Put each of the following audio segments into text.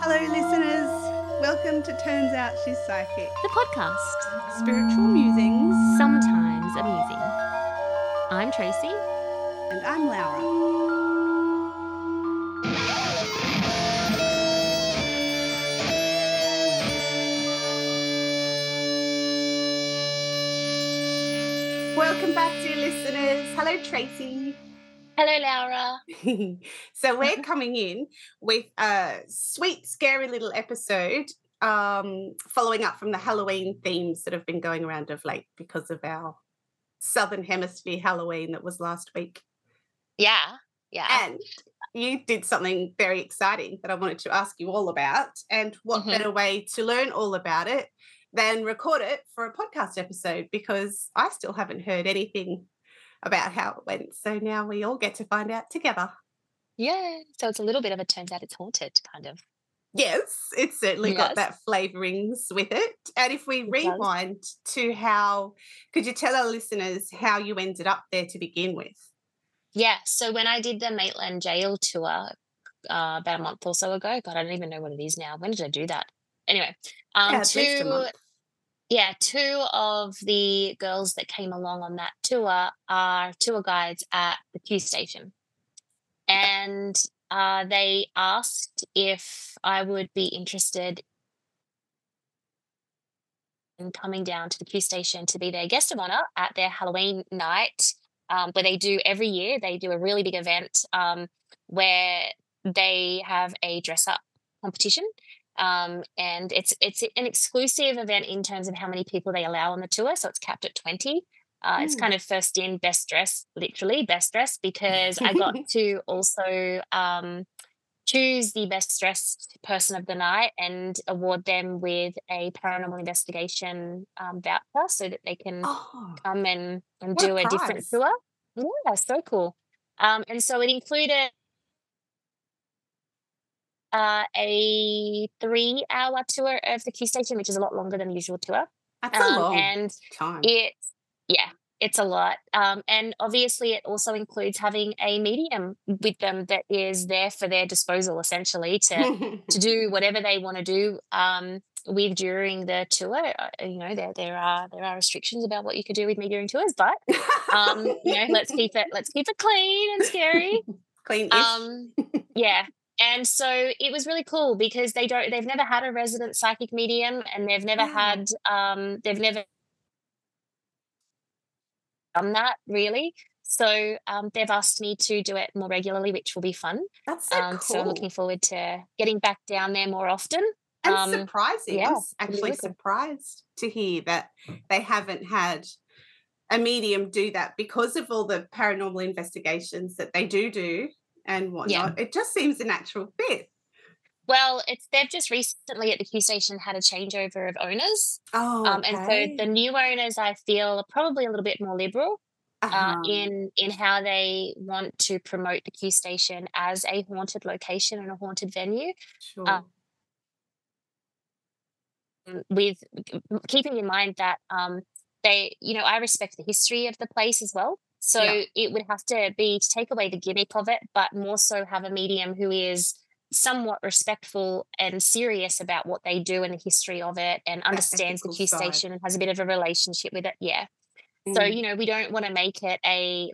Hello listeners, welcome to Turns Out She's Psychic, the podcast. Spiritual musings, sometimes amusing. I'm Tracy. And I'm Laura. Welcome back, dear listeners. Hello, Tracy. Hello, Laura. So we're coming in with a sweet, scary little episode following up from the Halloween themes that have been going around of late because of our Southern Hemisphere Halloween that was last week. Yeah. And you did something very exciting that I wanted to ask you all about, and what better way to learn all about it then record it for a podcast episode, because I still haven't heard anything about how it went. So now we all get to find out together. Yeah, so it's a little bit of a turns out it's haunted kind of. Yes, it's certainly got that flavourings with it. And if we rewind to how, could you tell our listeners how you ended up there to begin with? Yeah, so when I did the Maitland Jail tour about a month or so ago, God, I don't even know what it is now. When did I do that? Anyway, two of the girls that came along on that tour are tour guides at the Q Station, and they asked if I would be interested in coming down to the Q Station to be their guest of honour at their Halloween night, where they do every year. They do a really big event where they have a dress-up competition. And it's an exclusive event in terms of how many people they allow on the tour, so it's capped at 20. It's kind of first in, best dressed, literally best dressed, because I got to also choose the best dressed person of the night and award them with a paranormal investigation voucher so that they can come and do a different tour. Yeah, so cool. And so it included a 3-hour tour of the Q Station, which is a lot longer than the usual tour. That's a long time. It's a lot. And obviously it also includes having a medium with them that is there for their disposal, essentially, to do whatever they want to do with during the tour. You know, there are restrictions about what you could do with me during tours, but you know, let's keep it clean and scary. Clean-ish. Yeah. And so it was really cool because they've never had a resident psychic medium, and they've never had they've never done that really. So they've asked me to do it more regularly, which will be fun. That's so cool. So I'm looking forward to getting back down there more often. And surprising. Yeah, I was actually really surprised to hear that they haven't had a medium do that because of all the paranormal investigations that they do. And whatnot. Yeah. It just seems a natural fit. Well, they've just recently at the Q Station had a changeover of owners. Okay. And so the new owners, I feel, are probably a little bit more liberal in how they want to promote the Q Station as a haunted location and a haunted venue. Sure. With keeping in mind that they, you know, I respect the history of the place as well. So it would have to be to take away the gimmick of it, but more so have a medium who is somewhat respectful and serious about what they do and the history of it, and understands the Q Station and has a bit of a relationship with it. Yeah. Mm. So, you know, we don't want to make it a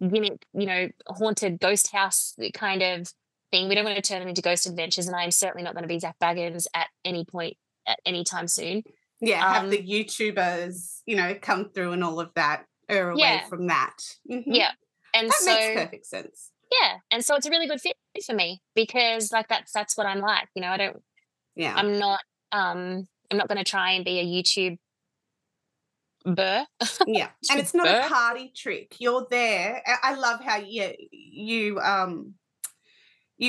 gimmick, you know, haunted ghost house kind of thing. We don't want to turn it into Ghost Adventures, and I am certainly not going to be Zach Baggins at any point at any time soon. Yeah, have the YouTubers, you know, come through and all of that. Or away from that. Mm-hmm. Yeah. And that makes perfect sense. Yeah. And so it's a really good fit for me, because like that's what I'm like. You know, I don't I'm not gonna try and be a YouTube burr. Yeah. And it's not a party trick. You're there. I love how you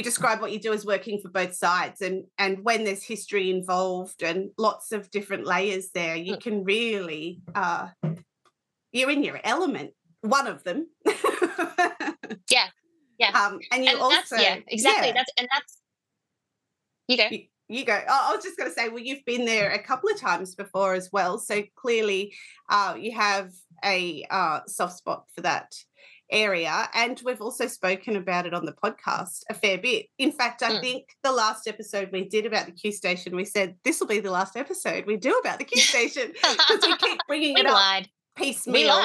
describe what you do as working for both sides, and when there's history involved and lots of different layers there, you can really you're in your element, one of them. And you also... That's, yeah, exactly. Yeah. That's... You go. You go. I was just going to say, well, you've been there a couple of times before as well, so clearly you have a soft spot for that area, and we've also spoken about it on the podcast a fair bit. In fact, I think the last episode we did about the Q Station, we said this will be the last episode we do about the Q Station because we keep bringing it up piecemeal.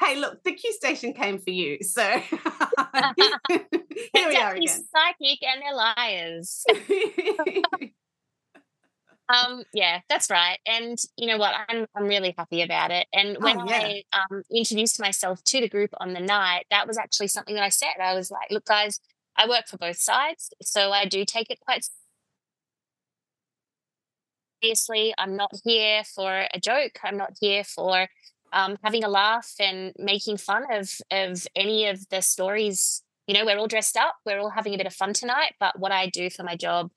Hey, look, the Q Station came for you, so here we are again. Psychic and they're liars. Yeah, that's right. And you know what? I'm really happy about it. And when I introduced myself to the group on the night, that was actually something that I said. I was like, look, guys, I work for both sides, so I do take it quite seriously. I'm not here for a joke. I'm not here for having a laugh and making fun of any of the stories. You know, we're all dressed up. We're all having a bit of fun tonight. But what I do for my job,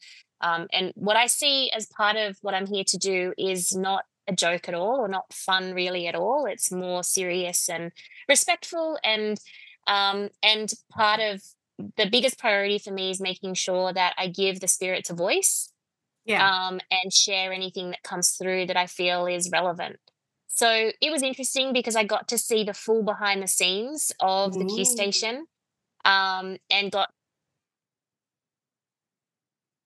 and what I see as part of what I'm here to do is not a joke at all, or not fun really at all. It's more serious and respectful, and part of the biggest priority for me is making sure that I give the spirits a voice, and share anything that comes through that I feel is relevant. So it was interesting because I got to see the full behind the scenes of the Q Station, and got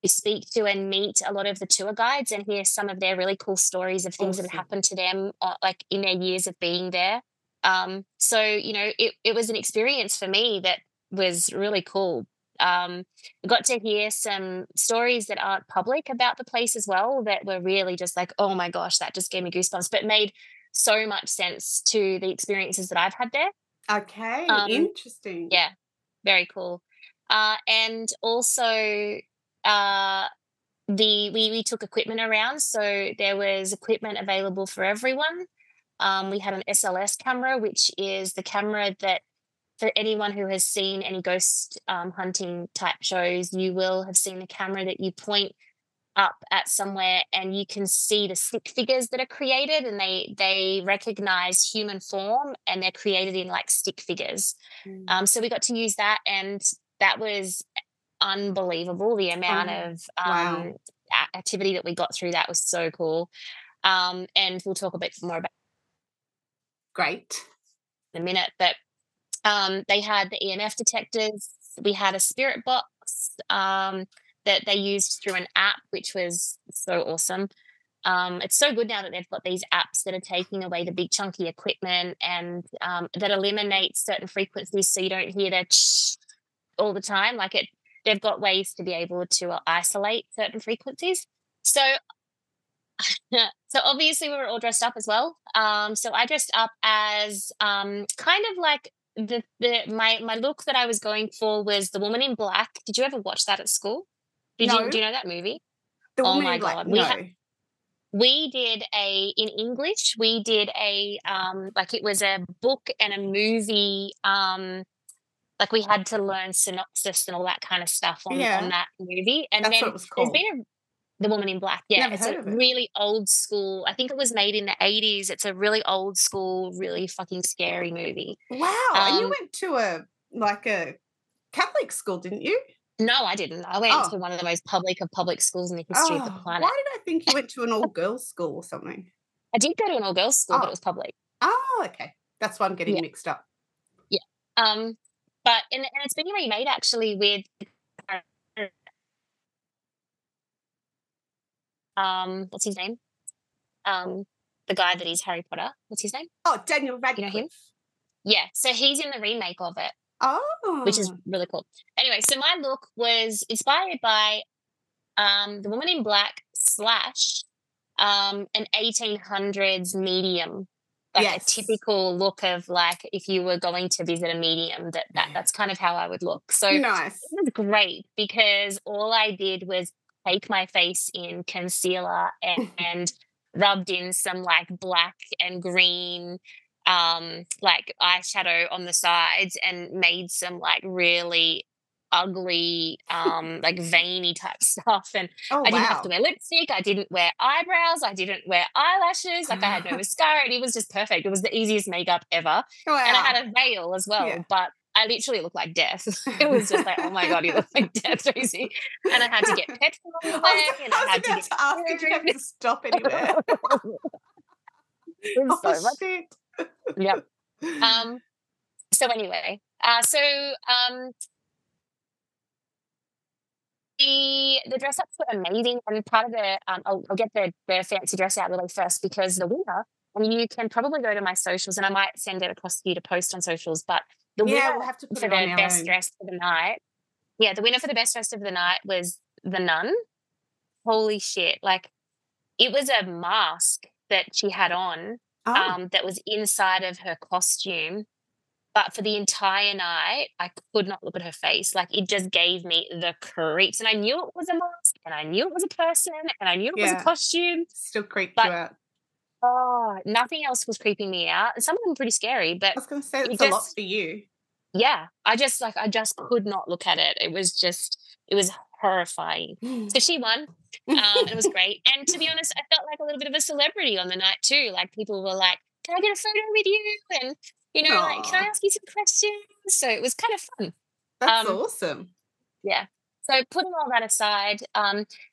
speak to and meet a lot of the tour guides and hear some of their really cool stories of things that have happened to them like in their years of being there. So, you know, it was an experience for me that was really cool. I got to hear some stories that aren't public about the place as well that were really just like, oh my gosh, that just gave me goosebumps, but made so much sense to the experiences that I've had there. Okay, interesting. Yeah, very cool. And also... we took equipment around, so there was equipment available for everyone. We had an SLS camera, which is the camera that for anyone who has seen any ghost hunting type shows, you will have seen the camera that you point up at somewhere and you can see the stick figures that are created, and they recognize human form and they're created in like stick figures. So we got to use that, and that was unbelievable, the amount of activity that we got through. That was so cool. And we'll talk a bit more about great in a minute, but they had the EMF detectors. We had a spirit box that they used through an app, which was so awesome. It's so good now that they've got these apps that are taking away the big chunky equipment and that eliminate certain frequencies, so you don't hear the all the time. Like it, they've got ways to be able to isolate certain frequencies. So obviously we were all dressed up as well. So I dressed up as kind of like my look that I was going for was The Woman in Black. Did you ever watch that at school? Do you know that movie? The Woman in Black. We did, in English, like it was a book and a movie. Like we had to learn synopsis and all that kind of stuff on that movie. And that's then what it was called. There's been The Woman in Black. Yeah, it's a really old school. I think it was made in the 80s. It's a really old school, really fucking scary movie. Wow. And you went to a Catholic school, didn't you? No, I didn't. I went to one of the most public of public schools in the history of the planet. Why did I think you went to an all-girls school or something? I did go to an all-girls school, but it was public. Oh, okay. That's why I'm getting mixed up. Yeah. But and it's been remade actually with what's his name? The guy that is Harry Potter. What's his name? Oh, Daniel Radcliffe. You know him? Yeah. So he's in the remake of it. Oh, which is really cool. Anyway, so my look was inspired by The Woman in Black / an 1800s medium. Like a typical look of like if you were going to visit a medium, that's kind of how I would look. So nice. It was great because all I did was take my face in concealer and rubbed in some like black and green like eyeshadow on the sides and made some like really ugly like veiny type stuff, and I didn't have to wear lipstick, I didn't wear eyebrows, I didn't wear eyelashes, like I had no mascara, and it was just perfect. It was the easiest makeup ever. And I had a veil as well, but I literally looked like death. It was just like, oh my God, you look like death, Tracy. And I had to get petrol on the way. I was about to ask if you have to stop anywhere. It was so much. Yep. So anyway, the dress ups were amazing, and part of the I'll get the fancy dress out really first, because the winner, and you can probably go to my socials, and I might send it across to you to post on socials. But the winner we'll have to put for the best dress of the night, the winner for the best dress of the night was the nun. Holy shit! Like, it was a mask that she had on that was inside of her costume. But for the entire night, I could not look at her face. Like, it just gave me the creeps. And I knew it was a mask, and I knew it was a person, and I knew it was a costume. Still creeped you out. Oh, nothing else was creeping me out. And some of them were pretty scary, but I was going to say, it's a lot for you. Yeah. I just could not look at it. It was horrifying. So she won. It was great. And to be honest, I felt like a little bit of a celebrity on the night too. Like, people were like, can I get a photo with you? And, you know, like, can I ask you some questions? So it was kind of fun. That's awesome. Yeah. So putting all that aside,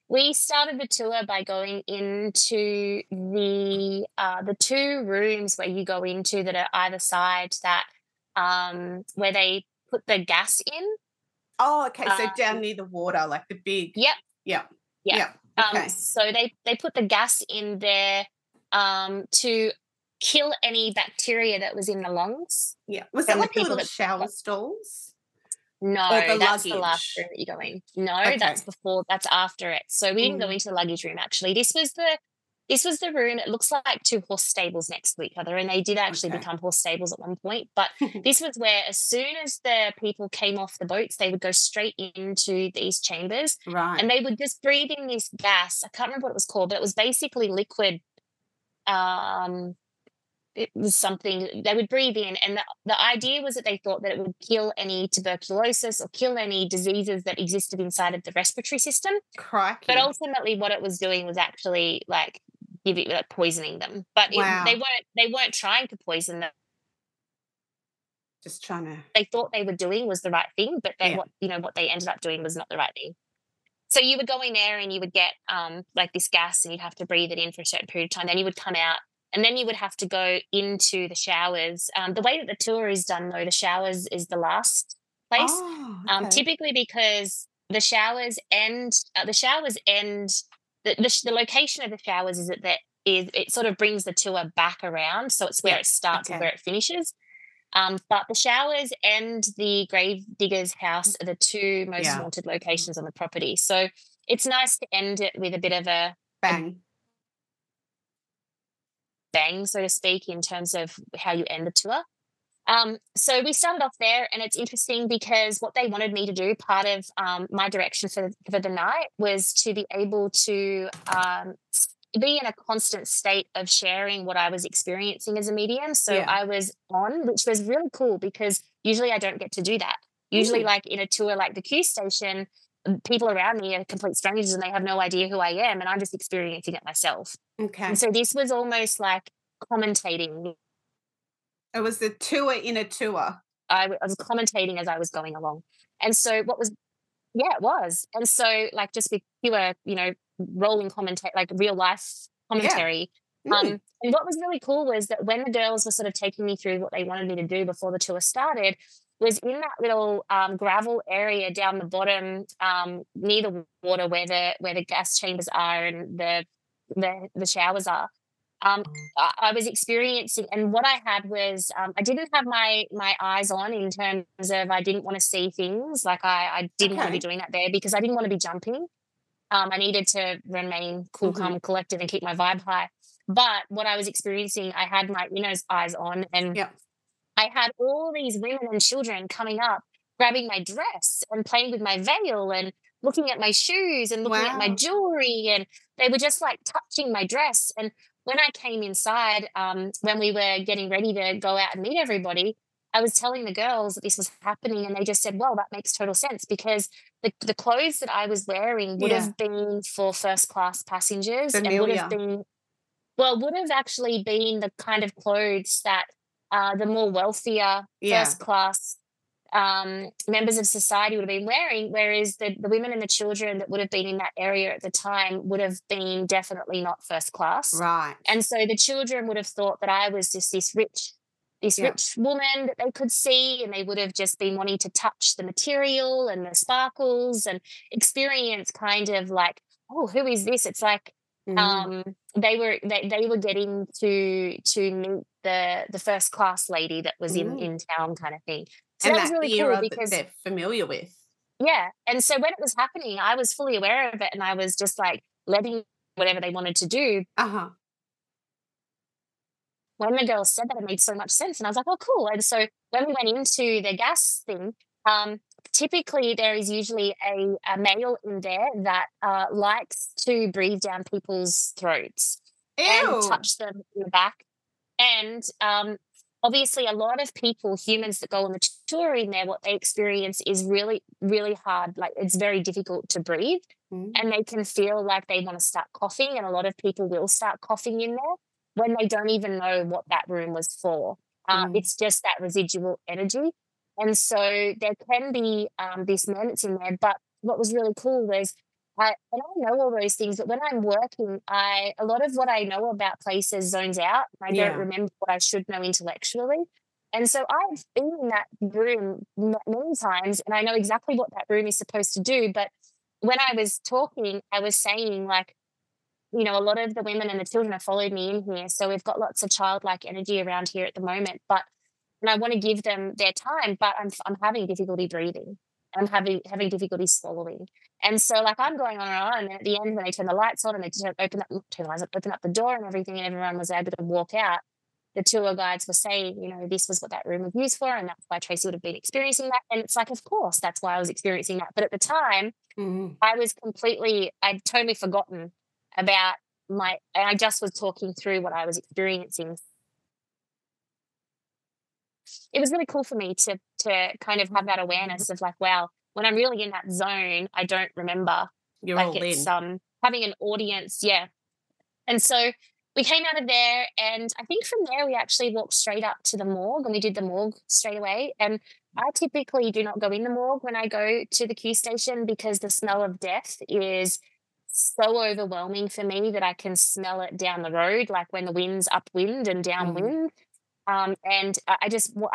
we started the tour by going into the two rooms where you go into that are either side, that where they put the gas in. Oh, okay. So down near the water, like the big. Yep. Yep. Yep. Okay. So they put the gas in there to kill any bacteria that was in the lungs. Yeah. Was that like the little shower stalls? No, that's the last room that you go in. No, that's before, that's after it. So we didn't go into the luggage room, actually. This was the room. It looks like two horse stables next to each other, and they did actually become horse stables at one point. But this was where, as soon as the people came off the boats, they would go straight into these chambers. Right. And they would just breathe in this gas. I can't remember what it was called, but it was basically liquid. It was something they would breathe in, and the idea was that they thought that it would kill any tuberculosis or kill any diseases that existed inside of the respiratory system. Crikey. But ultimately what it was doing was actually like poisoning them. But they weren't trying to poison them. Just trying to. They thought they were doing was the right thing, but what they ended up doing was not the right thing. So you would go in there and you would get like this gas, and you'd have to breathe it in for a certain period of time. Then you would come out. And then you would have to go into the showers. The way that the tour is done, though, the showers is the last place, typically, because the showers end. The location of the showers is that it sort of brings the tour back around, so it's where it starts and where it finishes. But the showers and the grave digger's house are the two most haunted locations on the property. So it's nice to end it with a bit of a bang. Bang, so to speak, in terms of how you end the tour. So we started off there, and it's interesting because what they wanted me to do, part of my direction for the night, was to be able to be in a constant state of sharing what I was experiencing as a medium. So I was on, which was really cool, because usually I don't get to do that. Usually like in a tour like the Q Station, people around me are complete strangers and they have no idea who I am, and I'm just experiencing it myself. Okay. And so this was almost like commentating. It was the tour in a tour. I was commentating as I was going along. And so it was. And so like just with pure, rolling commentary, like real life commentary. Yeah. And what was really cool was that when the girls were sort of taking me through what they wanted me to do before the tour started, was in that little gravel area down the bottom near the water where the gas chambers are and the showers are. I was experiencing, and what I had was I didn't have my eyes on, in terms of I didn't want to see things. Like I didn't want to be doing that there because I didn't want to be jumping. I needed to remain cool, calm, collected and keep my vibe high. But what I was experiencing, I had my eyes on, and I had all these women and children coming up, grabbing my dress and playing with my veil and looking at my shoes and looking at my jewelry, and they were just like touching my dress. And when I came inside, when we were getting ready to go out and meet everybody, I was telling the girls that this was happening, and they just said, well, that makes total sense, because the clothes that I was wearing would have been for first class passengers, and would have actually been the kind of clothes that the more wealthier first class members of society would have been wearing, whereas the women and the children that would have been in that area at the time would have been definitely not first class. Right. And so the children would have thought that I was just this rich woman that they could see, and they would have just been wanting to touch the material and the sparkles and experience kind of like, oh, who is this? It's like they were getting to meet the first class lady that was in town kind of thing. So and that was really cool because they're familiar with. Yeah. And so when it was happening, I was fully aware of it, and I was just like letting whatever they wanted to do. Uh-huh. When the girl said that, it made so much sense, and I was like, oh, cool. And so when we went into the gas thing, typically there is usually a male in there that likes to breathe down people's throats. Ew. And touch them in the back. And obviously a lot of people, humans that go on the tour in there, what they experience is really, really hard. Like it's very difficult to breathe, and they can feel like they want to start coughing, and a lot of people will start coughing in there when they don't even know what that room was for. It's just that residual energy. And so there can be this moments in there. But what was really cool was, and I know all those things, but when I'm working, a lot of what I know about places zones out. And I don't remember what I should know intellectually. And so I've been in that room many times, and I know exactly what that room is supposed to do. But when I was talking, I was saying like, you know, a lot of the women and the children have followed me in here. So we've got lots of childlike energy around here at the moment. But and I want to give them their time, but I'm having difficulty breathing. I'm having difficulty swallowing. And so like I'm going on and on. And at the end when they turn the lights on and they open up the door and everything, and everyone was able to walk out, the tour guides were saying, you know, this was what that room was used for, and that's why Tracy would have been experiencing that. And it's like, of course, that's why I was experiencing that. But at the time, I'd totally forgotten about and I just was talking through what I was experiencing. It was really cool for me to kind of have that awareness of like, wow, when I'm really in that zone, I don't remember. You're like all it's in. Having an audience, yeah. And so we came out of there, and I think from there we actually walked straight up to the morgue, and we did the morgue straight away. And I typically do not go in the morgue when I go to the Q Station, because the smell of death is so overwhelming for me that I can smell it down the road, like when the wind's upwind and downwind. And I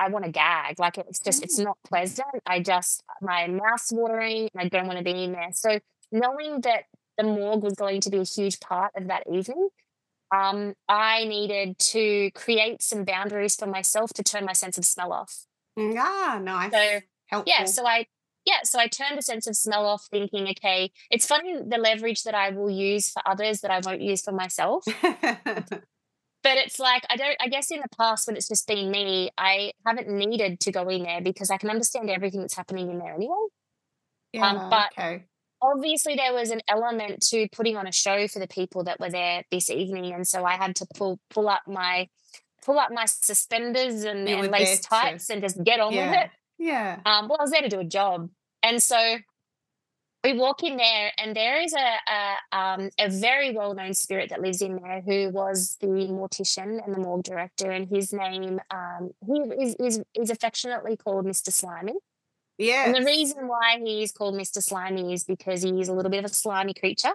want to gag. Like it's just, it's not pleasant. My mouth's watering and I don't want to be in there. So knowing that the morgue was going to be a huge part of that evening, I needed to create some boundaries for myself to turn my sense of smell off. Ah, nice. So, helpful. So I turned the sense of smell off, thinking, okay, it's funny the leverage that I will use for others that I won't use for myself. But it's like, I guess in the past when it's just been me, I haven't needed to go in there because I can understand everything that's happening in there anyway. Yeah, but okay. Obviously there was an element to putting on a show for the people that were there this evening. And so I had to pull up my suspenders and lace tights and just get on with it. Yeah. I was there to do a job. And so we walk in there, and there is a very well-known spirit that lives in there who was the mortician and the morgue director, and his name he is affectionately called Mr. Slimy. Yeah. And the reason why he is called Mr. Slimy is because he is a little bit of a slimy creature,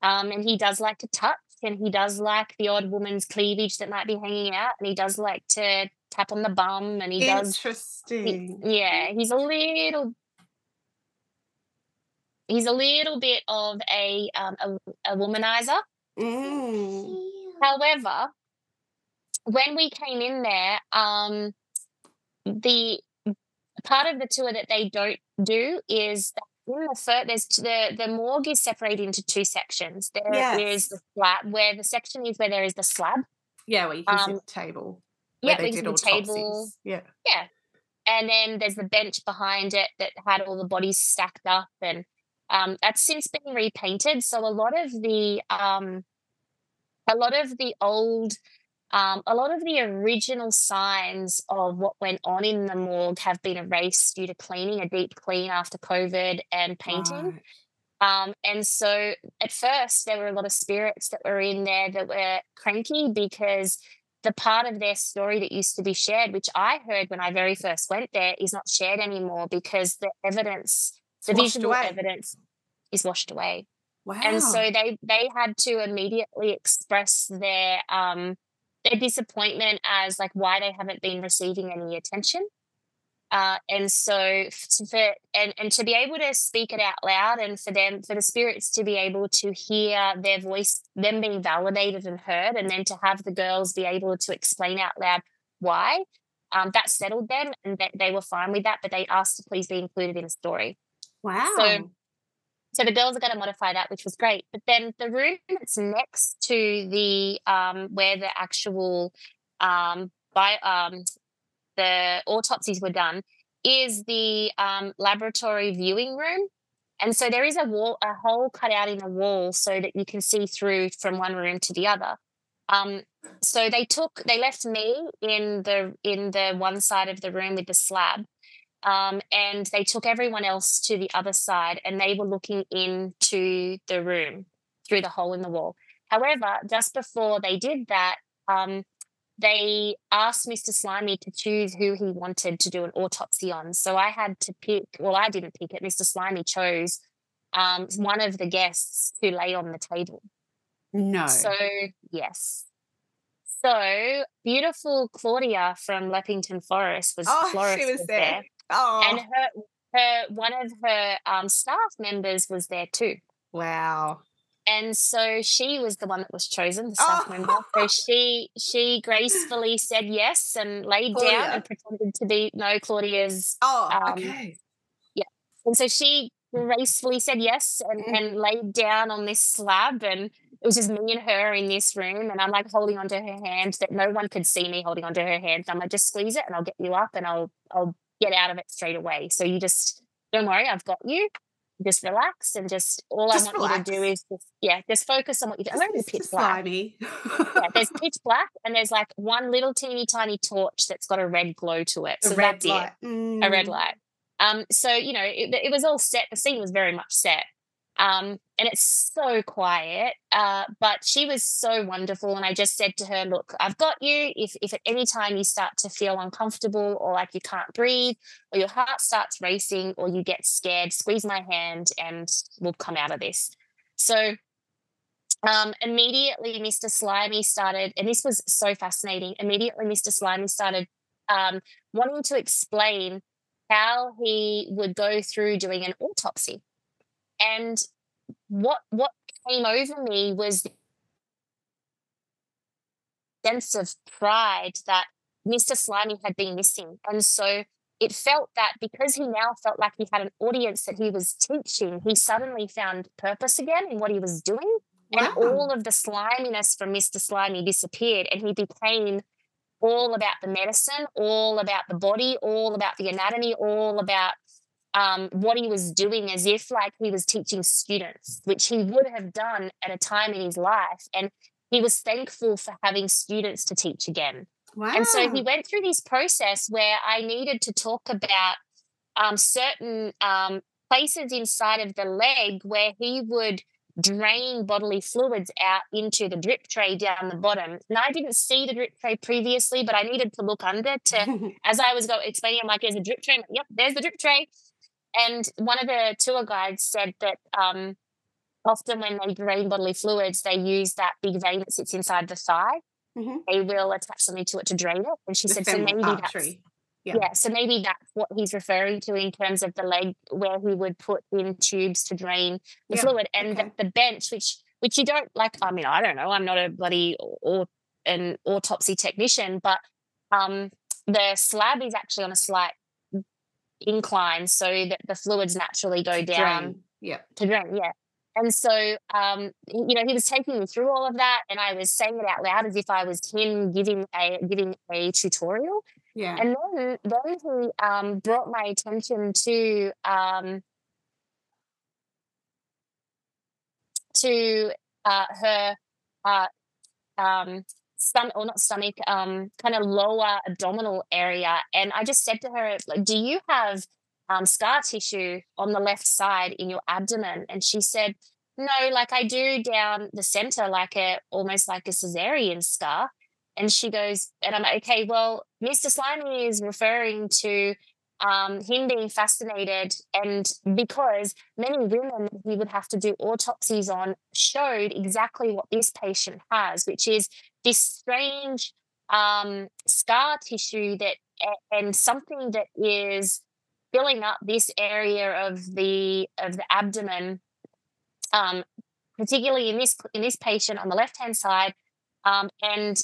and he does like to touch, and he does like the odd woman's cleavage that might be hanging out, and he does like to tap on the bum, and he does. Interesting. He's a little... He's a little bit of a womanizer. Mm. However, when we came in there, the part of the tour that they don't do is that in the the morgue is separated into two sections. There is the slab, where the section is where there is the slab. Yeah, where you can see the table. Yeah, we can see the table. Yeah. Yeah. And then there's the bench behind it that had all the bodies stacked up, and that's since been repainted. So a lot of the original signs of what went on in the morgue have been erased due to cleaning, a deep clean after COVID and painting. Right. And so at first there were a lot of spirits that were in there that were cranky because the part of their story that used to be shared, which I heard when I very first went there, is not shared anymore because the evidence, the visual evidence is washed away. Wow. And so they had to immediately express their disappointment as like why they haven't been receiving any attention. And so and to be able to speak it out loud, and for them, for the spirits to be able to hear their voice, them being validated and heard, and then to have the girls be able to explain out loud why, that settled them, and that they were fine with that, but they asked to please be included in the story. Wow. So the girls are going to modify that, which was great. But then the room that's next to the, where the actual, the autopsies were done, is the laboratory viewing room. And so there is a hole cut out in the wall so that you can see through from one room to the other. So they left me in the one side of the room with the slab, and they took everyone else to the other side, and they were looking into the room through the hole in the wall. However, just before they did that, they asked Mr. Slimy to choose who he wanted to do an autopsy on. So I had to pick, well, I didn't pick it. Mr. Slimy chose one of the guests who lay on the table. No. So, yes. So beautiful Claudia from Leppington Forest was there. Oh. And one of her staff members was there too. Wow. And so she was the one that was chosen, the staff member. So she gracefully said yes and laid down and pretended to be Claudia's. Oh, okay. Yeah. And so she gracefully said yes and laid down on this slab, and it was just me and her in this room, and I'm like holding onto her hand that no one could see me holding onto her hand. I'm like, just squeeze it and I'll get you up and I'll get out of it straight away. So you just don't worry, I've got you. Just relax and just you to do is just focus on what you're doing. I remember the pitch black. Yeah, there's pitch black and there's like one little teeny tiny torch that's got a red glow to it. So that's it. Mm. A red light. So, you know, it was all set. The scene was very much set. And it's so quiet. But she was so wonderful. And I just said to her, look, I've got you. If at any time you start to feel uncomfortable or like you can't breathe or your heart starts racing or you get scared, squeeze my hand and we'll come out of this. So immediately Mr. Slimy started, and this was so fascinating, immediately Mr. Slimy started wanting to explain how he would go through doing an autopsy. And what came over me was the sense of pride that Mr. Slimy had been missing. And so it felt that because he now felt like he had an audience that he was teaching, he suddenly found purpose again in what he was doing. Wow. And all of the sliminess from Mr. Slimy disappeared, and he became all about the medicine, all about the body, all about the anatomy, all about what he was doing, as if like he was teaching students, which he would have done at a time in his life. And he was thankful for having students to teach again. Wow. And so he went through this process where I needed to talk about certain places inside of the leg where he would drain bodily fluids out into the drip tray down the bottom. And I didn't see the drip tray previously, but I needed to look under to, as I was explaining, I'm like, there's a drip tray. Yep, there's the drip tray. And one of the tour guides said that often when they drain bodily fluids, they use that big vein that sits inside the thigh. Mm-hmm. They will attach something to it to drain it. And she said, so maybe artery. So maybe that's what he's referring to in terms of the leg where he would put in tubes to drain the fluid. And that the bench, which you don't like, I mean, I don't know, I'm not a bloody an autopsy technician, but the slab is actually on a slight incline so that the fluids naturally go down to drain. Yeah. And so, you know, he was taking me through all of that, and I was saying it out loud as if I was him giving a tutorial. Yeah. And then he brought my attention to her kind of lower abdominal area. And I just said to her, like, do you have scar tissue on the left side in your abdomen? And she said, no, like I do down the center, like almost like a cesarean scar. And she goes, and I'm like, okay, well, Mr. Slimy is referring to him being fascinated, and because many women he would have to do autopsies on showed exactly what this patient has, which is this strange scar tissue that, and something that is filling up this area of the abdomen, particularly in this patient on the left-hand side, and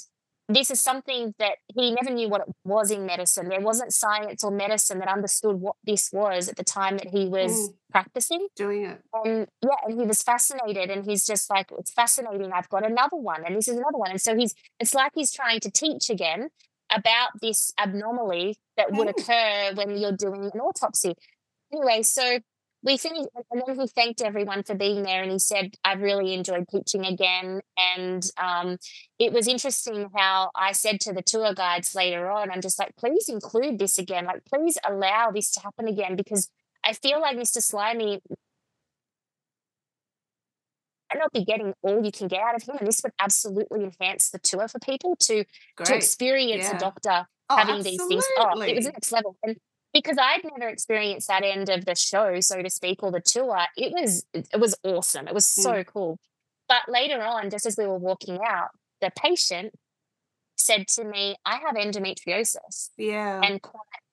this is something that he never knew what it was in medicine. There wasn't science or medicine that understood what this was at the time that he was practicing. Doing it. And yeah, and he was fascinated, and he's just like, it's fascinating. I've got another one, and this is another one. And so it's like he's trying to teach again about this abnormality that would occur when you're doing an autopsy. Anyway, so we finished, and then he thanked everyone for being there, and he said, I've really enjoyed teaching again. And it was interesting how I said to the tour guides later on, I'm just like, please include this again. Like, please allow this to happen again, because I feel like Mr. Slimy might not be getting all you can get out of him, and this would absolutely enhance the tour for people to experience a doctor having absolutely. These things. Oh, it was next level. And because I'd never experienced that end of the show, so to speak, or the tour, it was awesome. It was so cool. But later on, just as we were walking out, the patient said to me, I have endometriosis and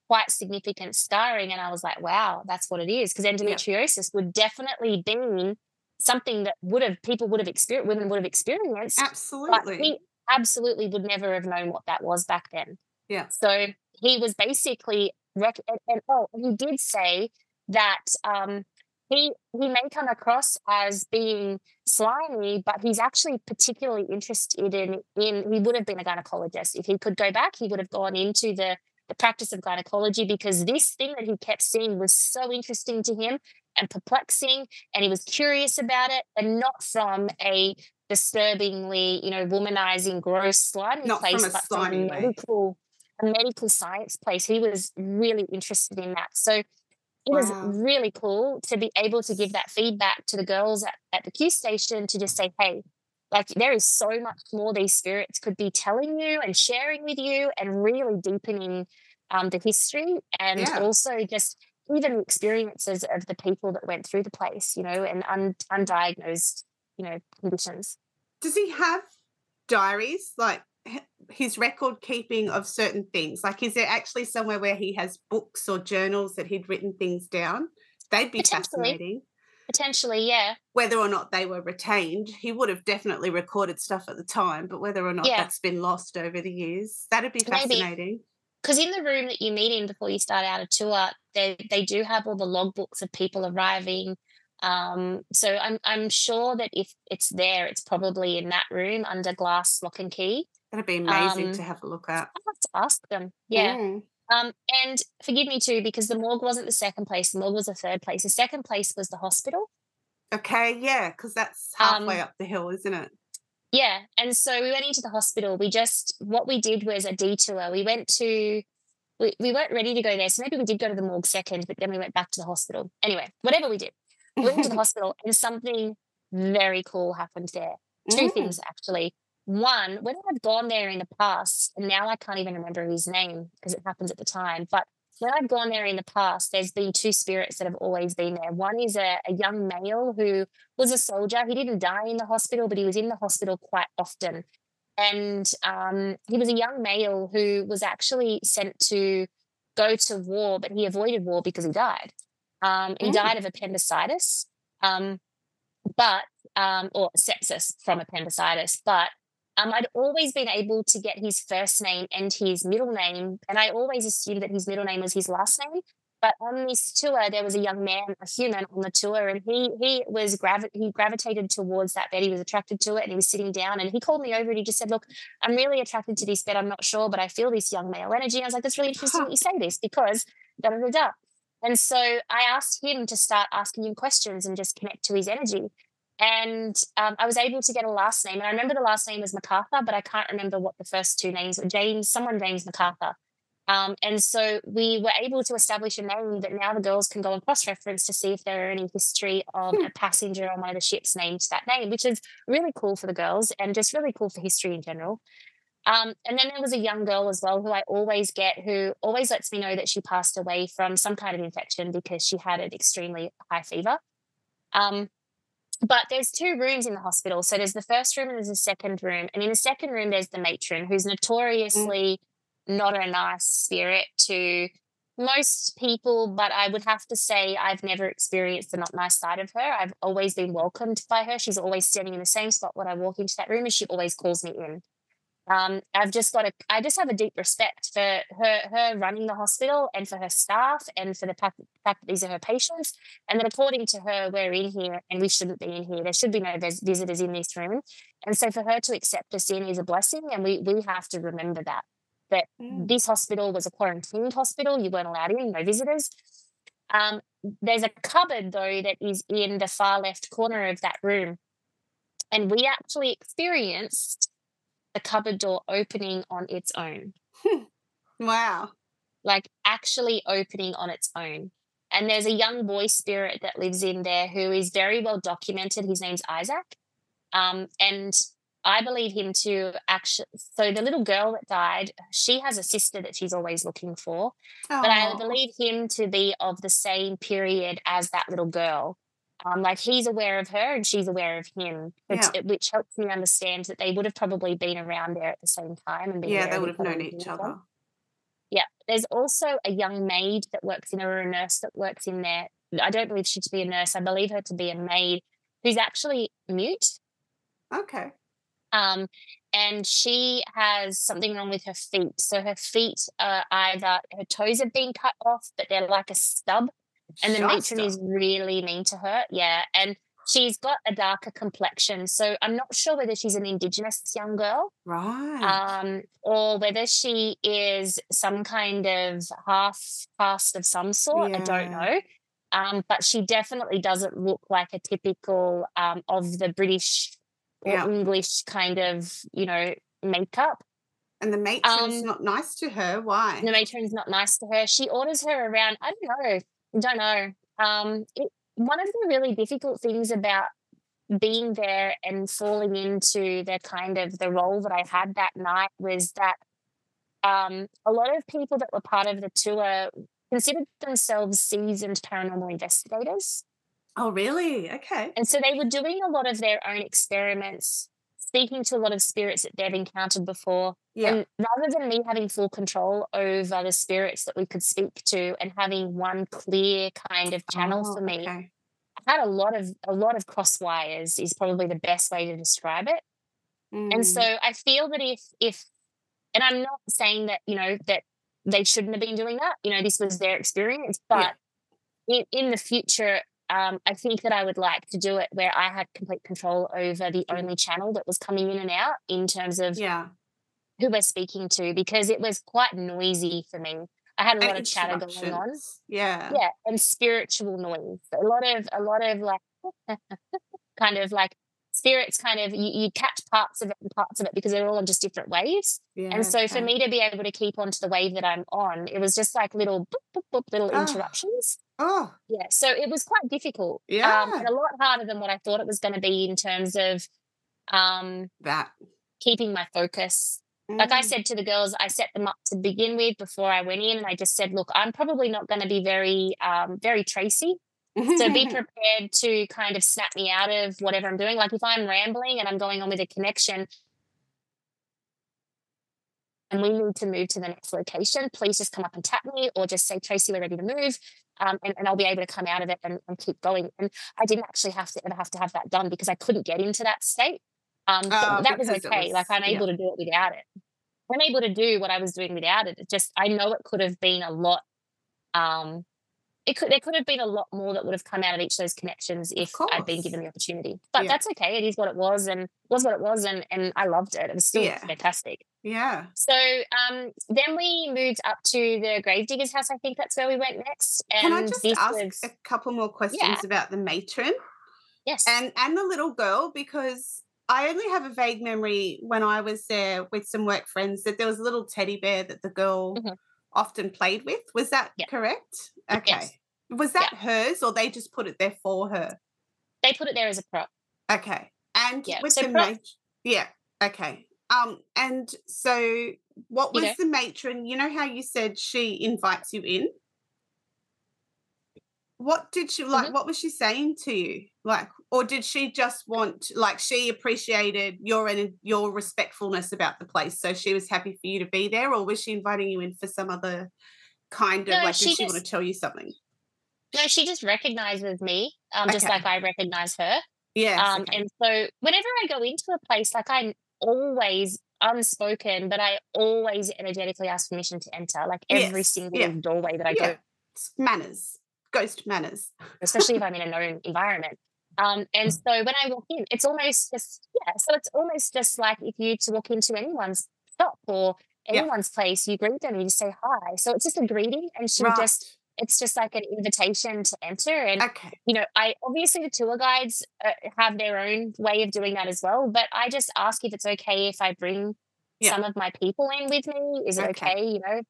quite significant scarring. And I was like, wow, that's what it is, because endometriosis would definitely been something that women would have experienced. Absolutely. But we absolutely would never have known what that was back then. Yeah. So he was basically... he did say that he may come across as being slimy, but he's actually particularly interested in he would have been a gynecologist. If he could go back, he would have gone into the practice of gynecology, because this thing that he kept seeing was so interesting to him and perplexing, and he was curious about it, and not from a disturbingly, womanizing, gross, slimy place, but from a medical... a medical science place. He was really interested in that. So it was really cool to be able to give that feedback to the girls at the Q Station, to just say, hey, like, there is so much more these spirits could be telling you and sharing with you, and really deepening the history, and also just even the experiences of the people that went through the place, and undiagnosed, conditions. Does he have diaries, like his record keeping of certain things? Like, is there actually somewhere where he has books or journals that he'd written things down? They'd be fascinating. Potentially, yeah. Whether or not they were retained, he would have definitely recorded stuff at the time, but whether or not that's been lost over the years, that'd be fascinating. Because in the room that you meet in before you start out a tour, they do have all the logbooks of people arriving. So I'm sure that if it's there, it's probably in that room under glass, lock and key. That'd be amazing to have a look at. I'd have to ask them, and forgive me too, because the morgue wasn't the second place. The morgue was the third place. The second place was the hospital. Okay, yeah, because that's halfway up the hill, isn't it? Yeah, and so we went into the hospital. What we did was a detour. We weren't ready to go there, so maybe we did go to the morgue second, but then we went back to the hospital. Anyway, whatever we did, we went to the hospital, and something very cool happened there. Two things, actually. One, when I've gone there in the past, and now I can't even remember his name because it happens at the time, but when I've gone there in the past, there's been two spirits that have always been there. One is a young male who was a soldier. He didn't die in the hospital, but he was in the hospital quite often. And he was a young male who was actually sent to go to war, but he avoided war because he died. He died of appendicitis, or sepsis from appendicitis, but I'd always been able to get his first name and his middle name, and I always assumed that his middle name was his last name. But on this tour, there was a young man, a human on the tour, and he gravitated towards that bed. He was attracted to it, and he was sitting down, and he called me over, and he just said, look, I'm really attracted to this bed. I'm not sure, but I feel this young male energy. And I was like, that's really interesting that you say this, because da-da-da-da. And so I asked him to start asking him questions and just connect to his energy. And I was able to get a last name. And I remember the last name was MacArthur, but I can't remember what the first two names were. James MacArthur. And so we were able to establish a name that now the girls can go and cross-reference to see if there are any history of a passenger on one of the ships named that name, which is really cool for the girls and just really cool for history in general. And then there was a young girl as well who I always get, who always lets me know that she passed away from some kind of infection because she had an extremely high fever. But there's two rooms in the hospital. So there's the first room and there's the second room. And in the second room, there's the matron, who's notoriously not a nice spirit to most people, but I would have to say I've never experienced the not nice side of her. I've always been welcomed by her. She's always standing in the same spot when I walk into that room, and she always calls me in. I just have a deep respect for her running the hospital, and for her staff, and for the fact that these are her patients, and that according to her, we're in here and we shouldn't be in here. There should be no visitors in this room. And so for her to accept us in is a blessing, and we have to remember that this hospital was a quarantined hospital. You weren't allowed in, no visitors. There's a cupboard, though, that is in the far left corner of that room. And we actually experienced the cupboard door opening on its own. Wow. Like actually opening on its own. And there's a young boy spirit that lives in there who is very well documented. His name's Isaac. And I believe him to actually, so the little girl that died, she has a sister that she's always looking for. Aww. But I believe him to be of the same period as that little girl. Like he's aware of her and she's aware of him, which helps me understand that they would have probably been around there at the same time. And they would have known each other. Yeah. There's also a young maid that works in there, or a nurse that works in there. I don't believe she to be a nurse. I believe her to be a maid who's actually mute. Okay. And she has something wrong with her feet. So her feet are either, her toes have been cut off, but they're like a stub. And the matron is really mean to her. Yeah. And she's got a darker complexion. So I'm not sure whether she's an Indigenous young girl. Right. Or whether she is some kind of half-caste of some sort. Yeah. I don't know. But she definitely doesn't look like a typical of the British or English kind of, makeup. And the matron's not nice to her. Why? The matron's not nice to her. She orders her around, I don't know. One of the really difficult things about being there and falling into the role that I had that night was that a lot of people that were part of the tour considered themselves seasoned paranormal investigators. Oh, really? Okay. And so they were doing a lot of their own experiments, speaking to a lot of spirits that they've encountered before. Yeah. And rather than me having full control over the spirits that we could speak to and having one clear kind of channel for me, I had a lot of cross wires is probably the best way to describe it. Mm. And so I feel that if and I'm not saying that, that they shouldn't have been doing that, this was their experience, but in the future, I think that I would like to do it where I had complete control over the only channel that was coming in and out in terms of who we're speaking to, because it was quite noisy for me. I had a lot of chatter going on. Yeah, and spiritual noise. A lot of like kind of like spirits kind of you catch parts of it and parts of it because they're all on just different waves. Yeah, and so for me to be able to keep onto the wave that I'm on, it was just like little boop, boop, boop, little interruptions. Oh, yeah. So it was quite difficult. Yeah, and a lot harder than what I thought it was going to be in terms of that keeping my focus. Mm. Like I said to the girls, I set them up to begin with before I went in, and I just said, "Look, I'm probably not going to be very, very Tracy. So be prepared to kind of snap me out of whatever I'm doing. Like if I'm rambling and I'm going on with a connection, and we need to move to the next location, please just come up and tap me or just say, Tracy, we're ready to move, and I'll be able to come out of it and keep going." And I didn't actually have to have that done because I couldn't get into that state. So that was okay. I'm able to do it without it. I'm able to do what I was doing without it. I know it could have been a lot. There could have been a lot more that would have come out of each of those connections if I'd been given the opportunity. But that's okay. It is what it was, and and I loved it. It was still fantastic. Yeah. So then we moved up to the Gravedigger's house. I think that's where we went next. And can I just ask a couple more questions about the matron? Yes. And the little girl, because I only have a vague memory when I was there with some work friends that there was a little teddy bear that the girl often played with. Was that correct? Okay. Yes. Was that hers, or they just put it there for her? They put it there as a prop. Okay. And with the prop. Okay. And so what was the matron, you know how you said she invites you in? What did she, like, what was she saying to you? Like, or did she just want, like, she appreciated your respectfulness about the place, so she was happy for you to be there, or was she inviting you in for some other kind of, like, did she want to tell you something? No, she just recognises me, just like I recognise her. Yeah. And so whenever I go into a place, like, I'm always unspoken, but I always energetically ask permission to enter, like every single doorway that I go. It's manners, ghost manners. Especially if I'm in a known environment. And so when I walk in, it's almost just, so it's almost just like if you to walk into anyone's shop or anyone's place, you greet them and you just say hi. So it's just a greeting, and she just... It's just like an invitation to enter. And, you know, I obviously the tour guides have their own way of doing that as well, but I just ask if it's okay if I bring some of my people in with me. Is it okay, you know?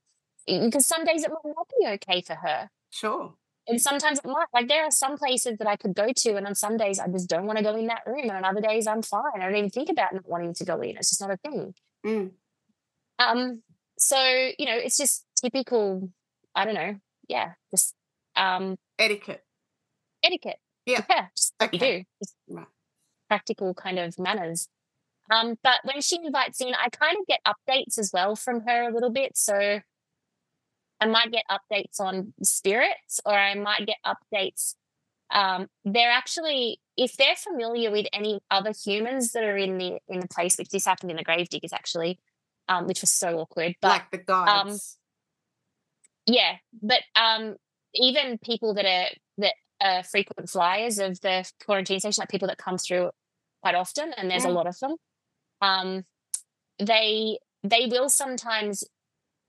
Because some days it might not be okay for her. Sure. And sometimes it might. Like, there are some places that I could go to, and on some days I just don't want to go in that room, and on other days I'm fine. I don't even think about not wanting to go in. It's just not a thing. Mm. So, you know, it's just typical, I don't know, just etiquette. Just like you do, just practical kind of manners. But when she invites in, I kind of get updates as well from her a little bit. So I might get updates on spirits, or I might get updates. They're actually, if they're familiar with any other humans that are in the place, which this happened in the Gravediggers actually, which was so awkward. But like the guides. Yeah, but even people that are frequent flyers of the quarantine station, like people that come through quite often, and there's a lot of them, they will sometimes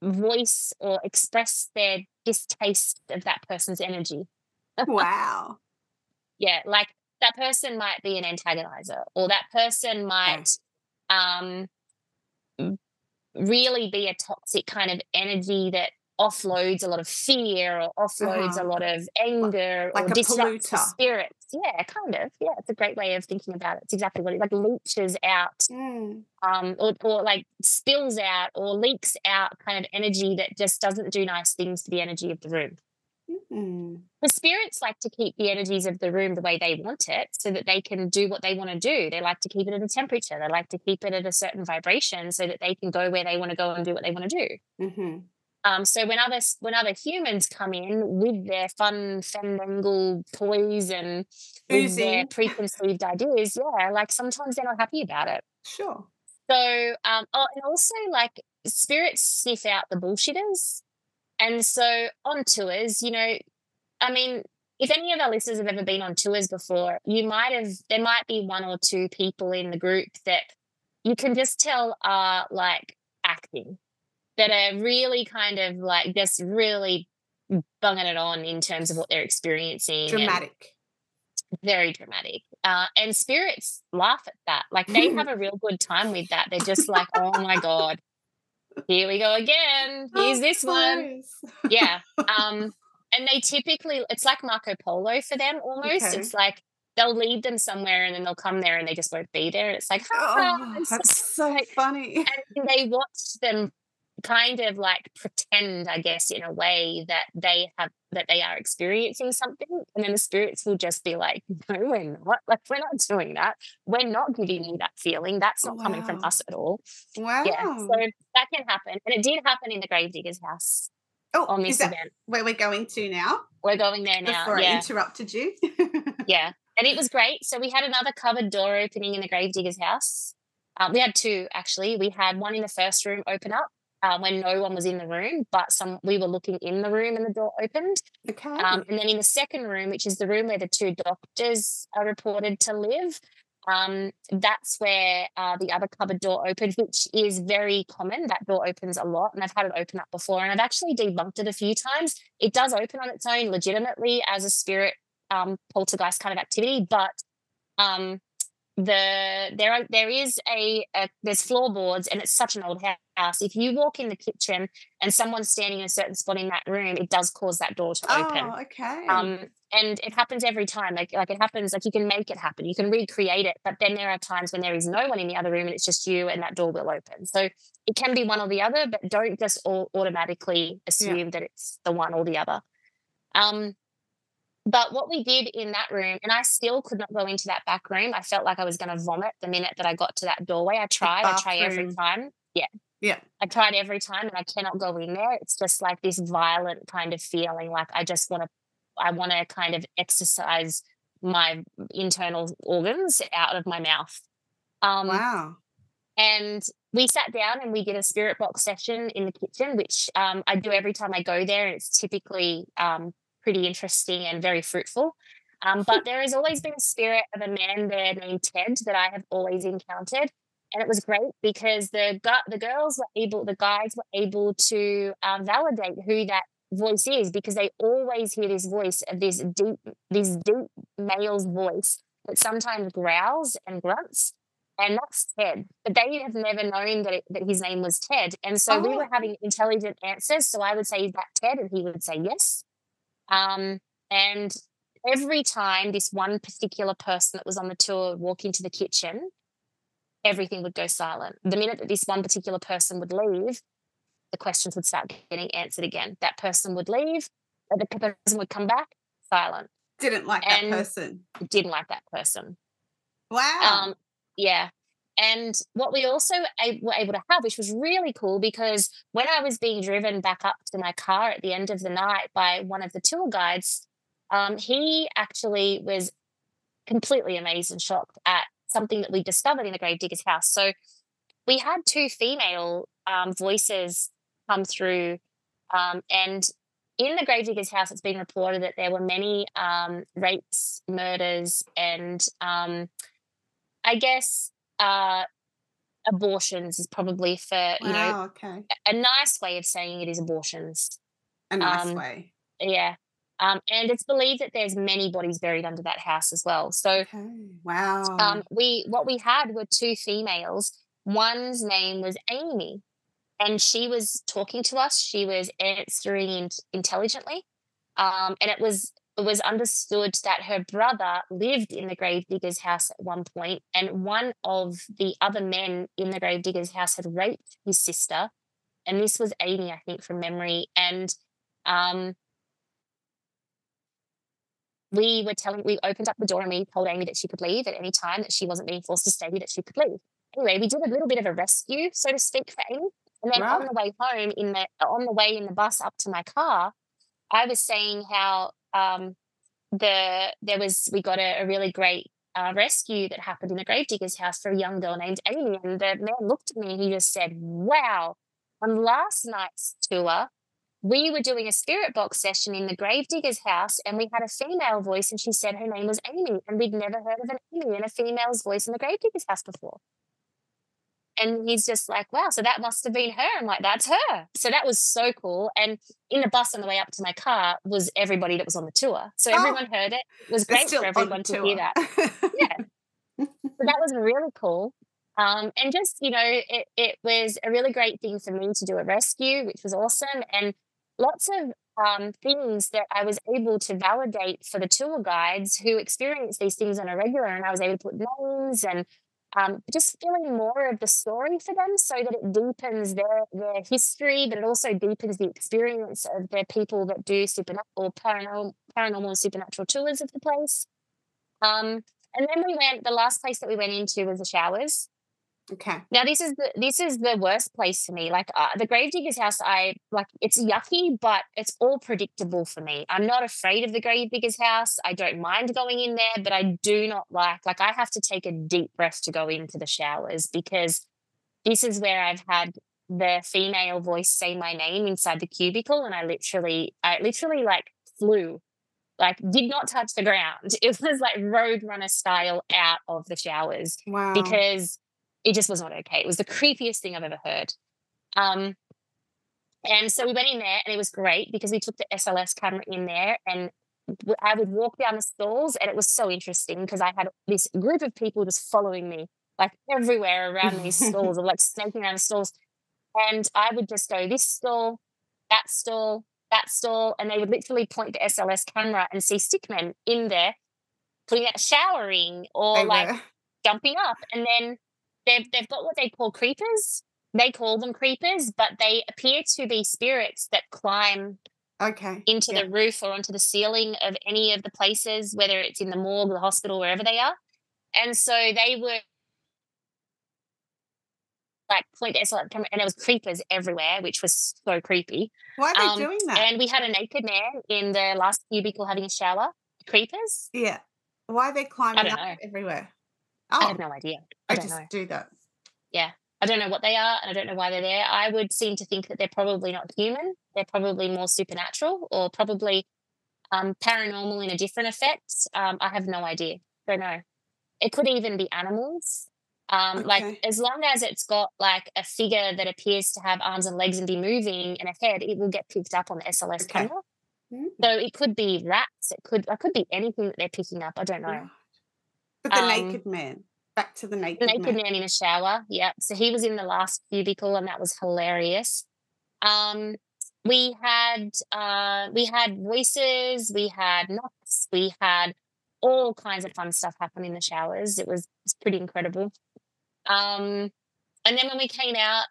voice or express their distaste of that person's energy. Wow. Yeah, like that person might be an antagonizer, or that person might really be a toxic kind of energy that offloads a lot of fear, or offloads a lot of anger, like, or disrupts the spirits. Yeah, kind of. Yeah, it's a great way of thinking about it. It's exactly what it, like, leeches out or like spills out or leaks out kind of energy that just doesn't do nice things to the energy of the room. Mm-hmm. The spirits like to keep the energies of the room the way they want it, so that they can do what they want to do. They like to keep it at a temperature. They like to keep it at a certain vibration so that they can go where they want to go and do what they want to do. Mm-hmm. So when other humans come in with their fun, fandangle toys and with their preconceived ideas, like sometimes they're not happy about it. Sure. So and also, like, spirits sniff out the bullshitters. And so on tours, you know, I mean, if any of our listeners have ever been on tours before, there might be one or two people in the group that you can just tell are, like, acting. That are really kind of, like, just really bunging it on in terms of what they're experiencing. Dramatic. Very dramatic. And spirits laugh at that. Like, they have a real good time with that. They're just like, oh, my God, here we go again. Here's this one. Yeah. And they typically, it's like Marco Polo for them almost. Okay. It's like they'll lead them somewhere, and then they'll come there and they just won't be there. And it's like, that's so funny. And they watch them kind of, like, pretend, I guess, in a way that they are experiencing something, and then the spirits will just be like, no, we're not. Like, we're not doing that. We're not giving you that feeling. That's not coming from us at all. Wow. Yeah, so that can happen. And it did happen in the Gravedigger's house. Oh, on this event. Where we're going to now? We're going there now. Before I interrupted you. Yeah. And it was great. So we had another cupboard door opening in the Gravedigger's house. We had two, actually. We had one in the first room open up, when no one was in the room, but we were looking in the room and the door opened. Okay. And then in the second room, which is the room where the two doctors are reported to live, that's where the other cupboard door opened, which is very common. That door opens a lot, and I've had it open up before, and I've actually debunked it a few times. It does open on its own legitimately as a spirit poltergeist kind of activity, but there's floorboards, and it's such an old house. If you walk in the kitchen and someone's standing in a certain spot in that room, it does cause that door to open. Oh, okay. And it happens every time. Like it happens, like you can make it happen. You can recreate it. But then there are times when there is no one in the other room and it's just you, and that door will open. So it can be one or the other, but don't just automatically assume that it's the one or the other. But what we did in that room, and I still could not go into that back room. I felt like I was going to vomit the minute that I got to that doorway. I try every time. Yeah. Yeah. I tried every time, and I cannot go in there. It's just like this violent kind of feeling. Like I want to kind of exercise my internal organs out of my mouth. Wow. And we sat down and we did a spirit box session in the kitchen, which I do every time I go there. And it's typically pretty interesting and very fruitful. But there has always been a spirit of a man there named Ted that I have always encountered. And it was great because the guys were able to validate who that voice is, because they always hear this voice of this deep male's voice that sometimes growls and grunts. And that's Ted. But they have never known that his name was Ted. And so we were having intelligent answers. So I would say, is that Ted? And he would say, yes. And every time this one particular person that was on the tour would walk into the kitchen, everything would go silent. The minute that this one particular person would leave, the questions would start getting answered again. That person would leave, the person would come back, silent. Didn't like that person. Wow. Yeah. And what we also were able to have, which was really cool, because when I was being driven back up to my car at the end of the night by one of the tour guides, he actually was completely amazed and shocked at something that we discovered in the Gravedigger's house. So we had two female voices come through, and in the Gravedigger's house, it's been reported that there were many rapes, murders, and abortions is probably a nice way of saying it is abortions. A nice way. Yeah. And it's believed that there's many bodies buried under that house as well. So wow. What we had were two females. One's name was Amy, and she was talking to us. She was answering intelligently. And it was understood that her brother lived in the Gravedigger's house at one point, and one of the other men in the Gravedigger's house had raped his sister. And this was Amy, I think, from memory. And we opened up the door and we told Amy that she could leave at any time, that she wasn't being forced to stay, that she could leave. Anyway, we did a little bit of a rescue, so to speak, for Amy. And then on the way home, on the way in the bus up to my car, I was saying how we got a really great rescue that happened in the Gravedigger's house for a young girl named Amy. And the man looked at me and he just said, wow, on last night's tour, we were doing a spirit box session in the Gravedigger's house, and we had a female voice, and she said her name was Amy, and we'd never heard of an Amy and a female's voice in the Gravedigger's house before. And he's just like, wow, so that must have been her. I'm like, that's her. So that was so cool. And in the bus on the way up to my car was everybody that was on the tour. So everyone heard it. It was great for everyone to hear that. Yeah. So that was really cool. And just, it was a really great thing for me to do a rescue, which was awesome. And lots of things that I was able to validate for the tour guides who experience these things on a regular, and I was able to put names and just feeling more of the story for them, so that it deepens their history, but it also deepens the experience of the people that do paranormal and supernatural tours of the place. And then the last place that we went into was the showers. Okay. Now this is the worst place for me. Like the Gravedigger's house, it's yucky, but it's all predictable for me. I'm not afraid of the Gravedigger's house. I don't mind going in there, but I do not like I have to take a deep breath to go into the showers, because this is where I've had the female voice say my name inside the cubicle, and I literally like flew. Like, did not touch the ground. It was like Roadrunner style out of the showers. Wow. Because it just was not okay. It was the creepiest thing I've ever heard. And so we went in there, and it was great because we took the SLS camera in there, and I would walk down the stalls, and it was so interesting because I had this group of people just following me like everywhere around these stalls, or like snaking around the stalls. And I would just go this stall, that stall, that stall, and they would literally point the SLS camera and see stick men in there putting out, showering, or they like were jumping up. And then they've got what they call creepers. They call them creepers, but they appear to be spirits that climb into the roof or onto the ceiling of any of the places, whether it's in the morgue, the hospital, wherever they are. And so they were like point the SLS camera, and there was creepers everywhere, which was so creepy. Why are they doing that? And we had a naked man in the last cubicle having a shower. Creepers. Yeah. Why are they climbing up everywhere? Oh, I have no idea. I just do that. Yeah. I don't know what they are, and I don't know why they're there. I would seem to think that they're probably not human. They're probably more supernatural, or probably paranormal in a different effect. I have no idea. Don't know. It could even be animals. Like, as long as it's got like a figure that appears to have arms and legs and be moving and a head, it will get picked up on the SLS camera. Mm-hmm. So it could be rats. It could be anything that they're picking up. I don't know. But the naked man. Back to the naked man in a shower. Yeah. So he was in the last cubicle, and that was hilarious. We had voices, we had knocks, we had all kinds of fun stuff happen in the showers. It was pretty incredible. And then when we came out,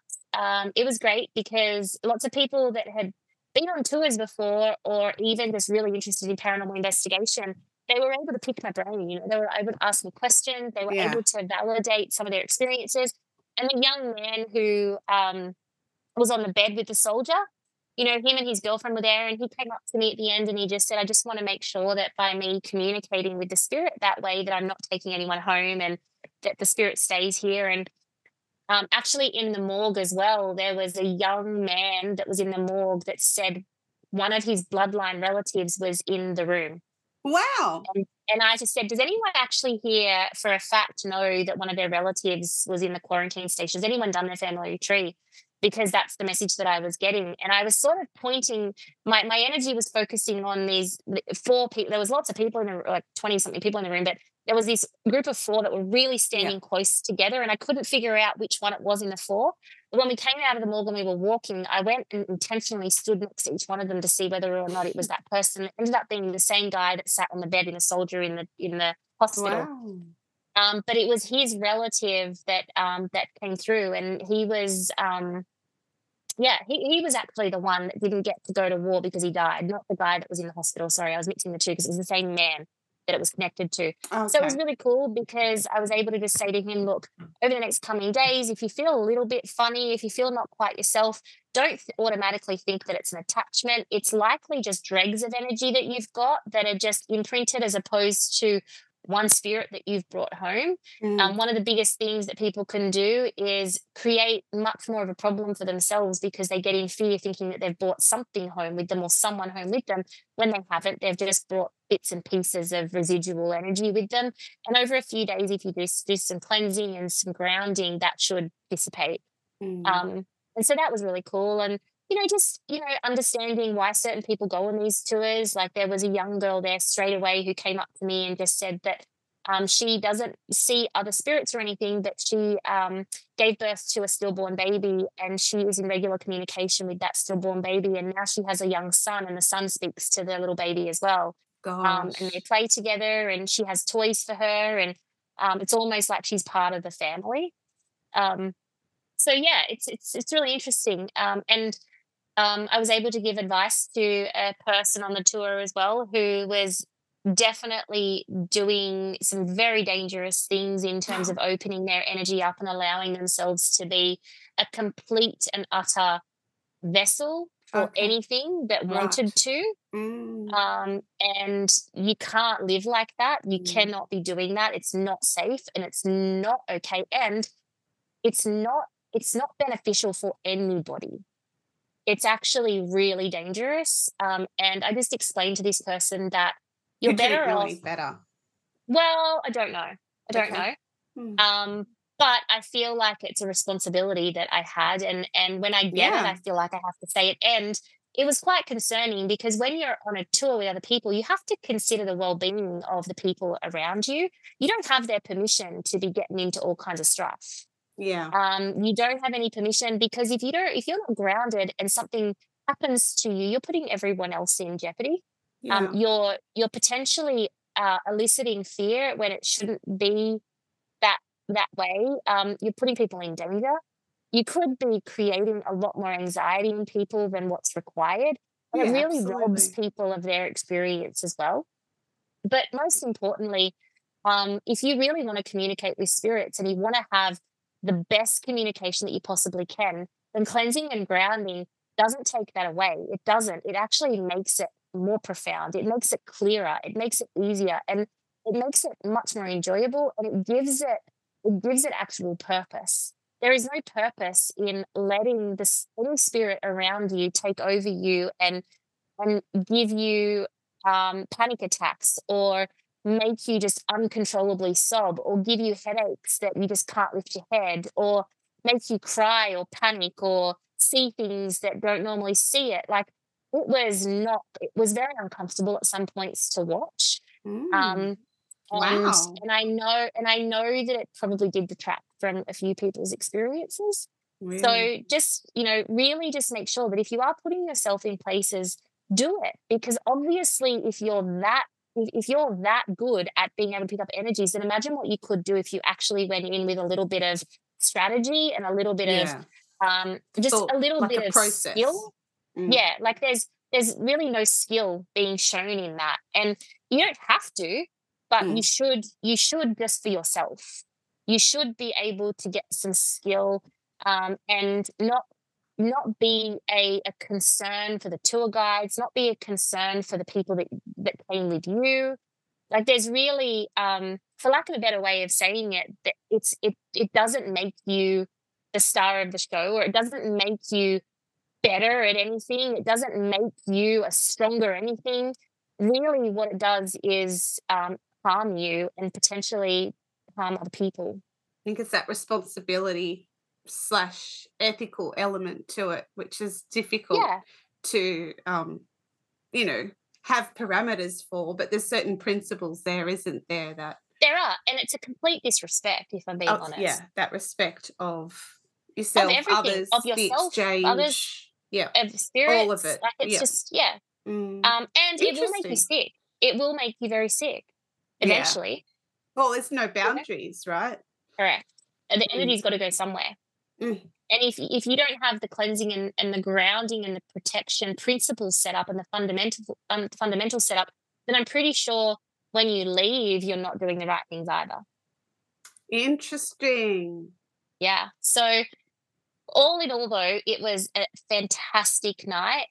it was great because lots of people that had been on tours before, or even just really interested in paranormal investigation, they were able to pick my brain, you know. They were able to ask me questions. They were able to validate some of their experiences. And the young man who was on the bed with the soldier, you know, him and his girlfriend were there, and he came up to me at the end and he just said, I just want to make sure that by me communicating with the spirit that way, that I'm not taking anyone home and that the spirit stays here. And actually in the morgue as well, there was a young man that was in the morgue that said one of his bloodline relatives was in the room. Wow. And I just said, does anyone actually here for a fact know that one of their relatives was in the quarantine station? Has anyone done their family tree? Because that's the message that I was getting. And I was sort of pointing, my energy was focusing on these four people. There was lots of people in the room, like 20-something people in the room, but there was this group of four that were really standing close together, and I couldn't figure out which one it was in the four. But when we came out of the morgue and we were walking, I went and intentionally stood next to each one of them to see whether or not it was that person. It ended up being the same guy that sat on the bed in a soldier in the hospital. Wow. But it was his relative that came through, and he was he was actually the one that didn't get to go to war because he died, not the guy that was in the hospital. Sorry, I was mixing the two because it was the same man that it was connected to. Okay. So it was really cool because I was able to just say to him, look, over the next coming days, if you feel a little bit funny, if you feel not quite yourself, don't automatically think that it's an attachment. It's likely just dregs of energy that you've got that are just imprinted as opposed to one spirit that you've brought home. Mm. One of the biggest things that people can do is create much more of a problem for themselves because they get in fear thinking that they've brought something home with them or someone home with them when they haven't. They've just brought bits and pieces of residual energy with them. And over a few days, if you do some cleansing and some grounding, that should dissipate. Mm. And so that was really cool. And just understanding why certain people go on these tours. Like there was a young girl there straight away who came up to me and just said that she doesn't see other spirits or anything, but she gave birth to a stillborn baby and she is in regular communication with that stillborn baby. And now she has a young son, and the son speaks to their little baby as well. And they play together, and she has toys for her, and it's almost like she's part of the family. So, yeah, it's really interesting. I was able to give advice to a person on the tour as well who was definitely doing some very dangerous things in terms of opening their energy up and allowing themselves to be a complete and utter vessel for anything that wanted to. Mm. And you can't live like that. You cannot be doing that. It's not safe, and it's not okay. And it's not beneficial for anybody. It's actually really dangerous. And I just explained to this person that you're better off. Really better. Well, I don't know. I don't know. Hmm. But I feel like it's a responsibility that I had. And when I get it, I feel like I have to say it. And it was quite concerning, because when you're on a tour with other people, you have to consider the well-being of the people around you. You don't have their permission to be getting into all kinds of stuff. Yeah. You don't have any permission, because if you're not grounded and something happens to you, you're putting everyone else in jeopardy. Yeah. You're potentially eliciting fear when it shouldn't be that way. You're putting people in danger. You could be creating a lot more anxiety in people than what's required. And it really robs people of their experience as well. But most importantly, if you really want to communicate with spirits and you want to have the best communication that you possibly can, then cleansing and grounding doesn't take that away. It doesn't. It actually makes it more profound. It makes it clearer. It makes it easier. And it makes it much more enjoyable, and it gives it actual purpose. There is no purpose in letting any spirit around you take over you and give you panic attacks, or make you just uncontrollably sob, or give you headaches that you just can't lift your head, or make you cry or panic or see things that don't normally see it. Like, it was very uncomfortable at some points to watch. And I know that it probably did detract from a few people's experiences. Really? So just, really just make sure that if you are putting yourself in places, do it. Because obviously if you're that good at being able to pick up energies, then imagine what you could do if you actually went in with a little bit of strategy and a little bit of a little bit of process. Skill. Mm. Yeah, like there's really no skill being shown in that. And you don't have to. But you should just for yourself. You should be able to get some skill and not be a concern for the tour guides, not be a concern for the people that came with you. Like, there's really, for lack of a better way of saying it, that it doesn't make you the star of the show, or it doesn't make you better at anything. It doesn't make you a stronger anything. Really, what it does is harm you and potentially harm other people. I think it's that responsibility / ethical element to it, which is difficult to, have parameters for, but there's certain principles there, isn't there? There are, and it's a complete disrespect, if I'm being honest. Yeah, that respect of yourself, others, of yourself, the exchange, others, of spirits, all of it. Like, it's just, and it will make you sick. It will make you very sick eventually. Yeah. Well, there's no boundaries, right? Correct. The energy's got to go somewhere. Mm. And if you don't have the cleansing and the grounding and the protection principles set up and the fundamental set up, then I'm pretty sure when you leave, you're not doing the right things either. Interesting. Yeah. So all in all, though, it was a fantastic night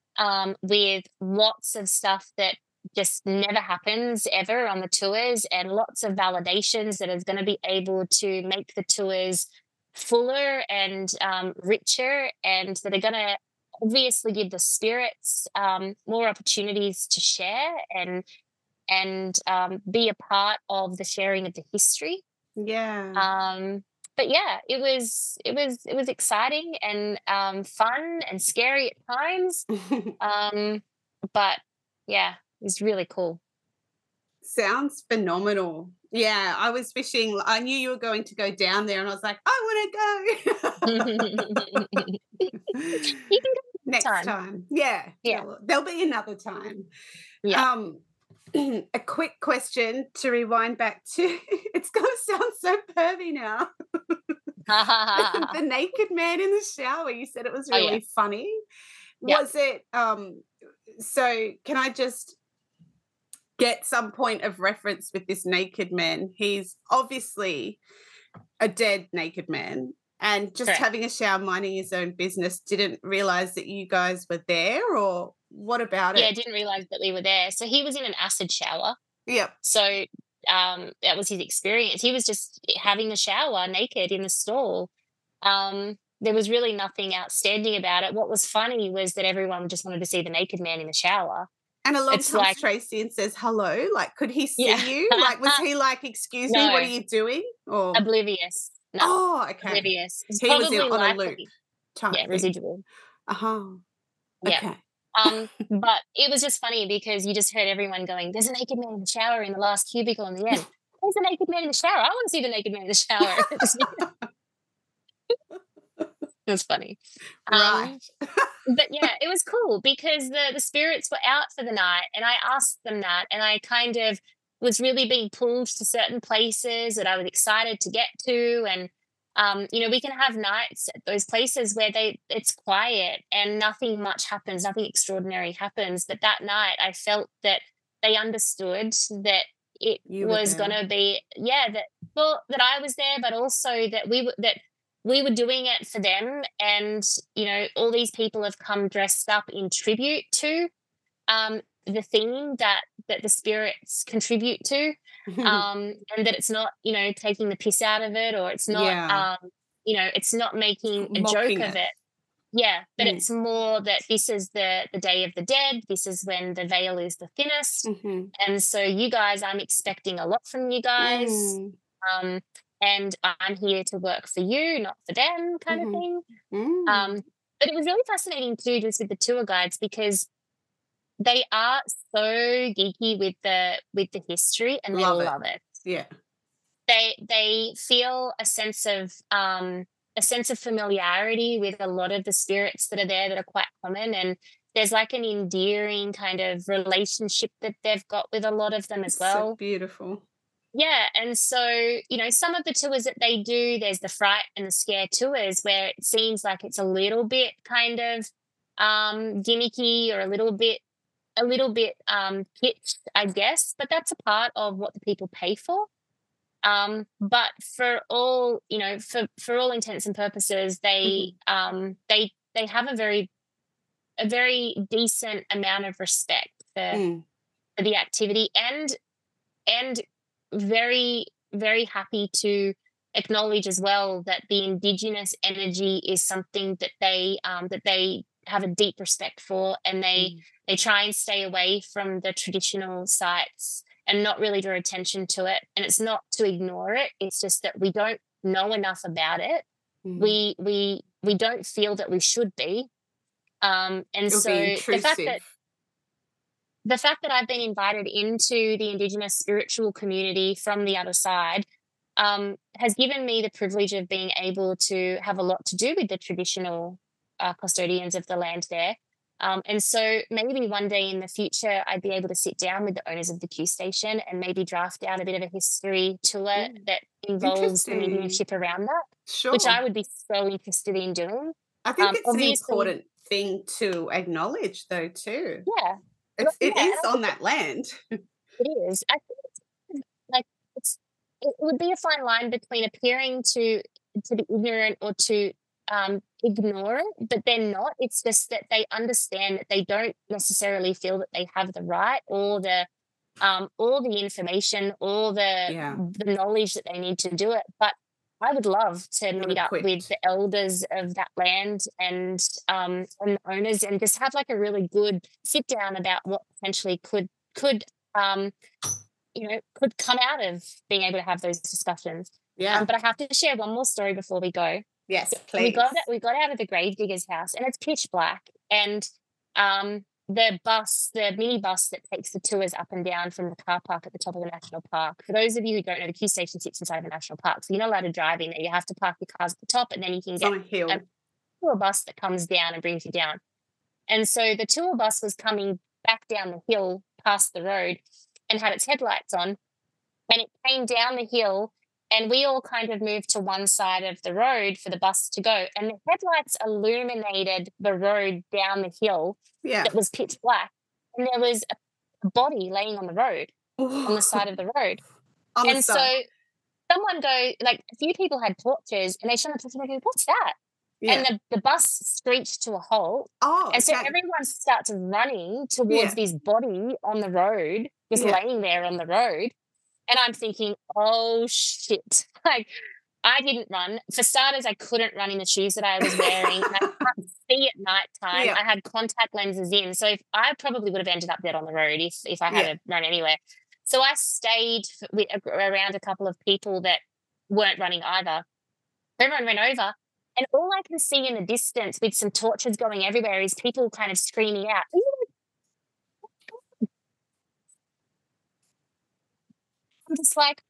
with lots of stuff that just never happens ever on the tours, and lots of validations that is going to be able to make the tours fuller and richer, and that are going to obviously give the spirits more opportunities to share and be a part of the sharing of the history. Yeah. But yeah, it was exciting and fun and scary at times. But yeah, it was really cool. Sounds phenomenal. Yeah, I knew you were going to go down there, and I was like, I want to go. You can go next time. Yeah. There'll be another time. Yeah. A quick question to rewind back to. It's going to sound so pervy now. The naked man in the shower. You said it was really funny. Yeah. Was it? So can I just get some point of reference with this naked man? He's obviously a dead naked man, and just having a shower, minding his own business, didn't realize that you guys were there, or. What about it? Yeah, I didn't realise that we were there. So he was in an acid shower. Yeah. So that was his experience. He was just having a shower naked in the stall. There was really nothing outstanding about it. What was funny was that everyone just wanted to see the naked man in the shower. And along comes Tracy and says, hello. Like, could he see you? Like, was he like, excuse me, what are you doing? Or oblivious. No. Oh, okay. Oblivious. He was on a loop. Yeah, residual. Uh-huh. Okay. Yeah. But it was just funny because you just heard everyone going, there's a naked man in the shower in the last cubicle in the end. There's a naked man in the shower. I want to see the naked man in the shower. It was funny. Right. But yeah, it was cool because the spirits were out for the night and I asked them that and I kind of was really being pulled to certain places that I was excited to get to. And, you know, we can have nights at those places where it's quiet and nothing much happens, nothing extraordinary happens. But that night I felt that they understood that it was going to be, that I was there, but also that we were doing it for them. And, you know, all these people have come dressed up in tribute to the theme that the spirits contribute to, and that it's not, you know, taking the piss out of it, or it's not, you know, it's not making a joke of it. Yeah, but it's more that this is the day of the dead. This is when the veil is the thinnest. Mm-hmm. And so you guys, I'm expecting a lot from you guys. Mm. And I'm here to work for you, not for them, kind of thing. Mm. But it was really fascinating too, just with the tour guides, because they are so geeky with the history and they love it. Yeah. They feel a sense of familiarity with a lot of the spirits that are there that are quite common, and there's like an endearing kind of relationship that they've got with a lot of them as well. So beautiful. Yeah, and so, you know, some of the tours that they do, there's the fright and the scare tours where it seems like it's a little bit kind of gimmicky or a little bit pitched, I guess, but that's a part of what the people pay for. But for all, you know, for all intents and purposes, they have a very decent amount of respect for the activity and very, very happy to acknowledge as well that the Indigenous energy is something that they have a deep respect for, and they try and stay away from the traditional sites and not really draw attention to it. And it's not to ignore it. It's just that we don't know enough about it. Mm. We don't feel that we should be. And it'll so be intrusive. The fact that I've been invited into the Indigenous spiritual community from the other side has given me the privilege of being able to have a lot to do with the traditional custodians of the land there. And so maybe one day in the future I'd be able to sit down with the owners of the Q Station and maybe draft out a bit of a history tour that involves the mediumship around that, which I would be so interested in doing. I think it's an important thing to acknowledge though too. Yeah. It is on that land. It is. I think it would be a fine line between appearing to be ignorant or to ignore it, but they're not. It's just that they understand that they don't necessarily feel that they have the right or the information or the knowledge that they need to do it. But I would love to meet up with the elders of that land and the owners and just have like a really good sit down about what potentially could come out of being able to have those discussions. Yeah. But I have to share one more story before we go. Yes, please. We got out of the gravedigger's house and it's pitch black. And the mini bus that takes the tours up and down from the car park at the top of the national park. For those of you who don't know, the Q Station sits inside of a national park. So you're not allowed to drive in there. You have to park your cars at the top and then you can get a tour bus that comes down and brings you down. And so the tour bus was coming back down the hill past the road and had its headlights on. And it came down the hill and we all kind of moved to one side of the road for the bus to go. And the headlights illuminated the road down the hill that was pitch black. And there was a body laying on the road, on the side of the road. And so someone a few people had torches and they shone a torch and they go, what's that? Yeah. And the bus screeched to a halt. Oh, and so everyone starts running towards this body on the road, just laying there on the road. And I'm thinking, oh, shit. Like, I didn't run. For starters, I couldn't run in the shoes that I was wearing. And I can't see at nighttime. Yeah. I had contact lenses in. So I probably would have ended up dead on the road if I had run anywhere. So I stayed around a couple of people that weren't running either. Everyone ran over. And all I can see in the distance with some torches going everywhere is people kind of screaming out. I'm just like,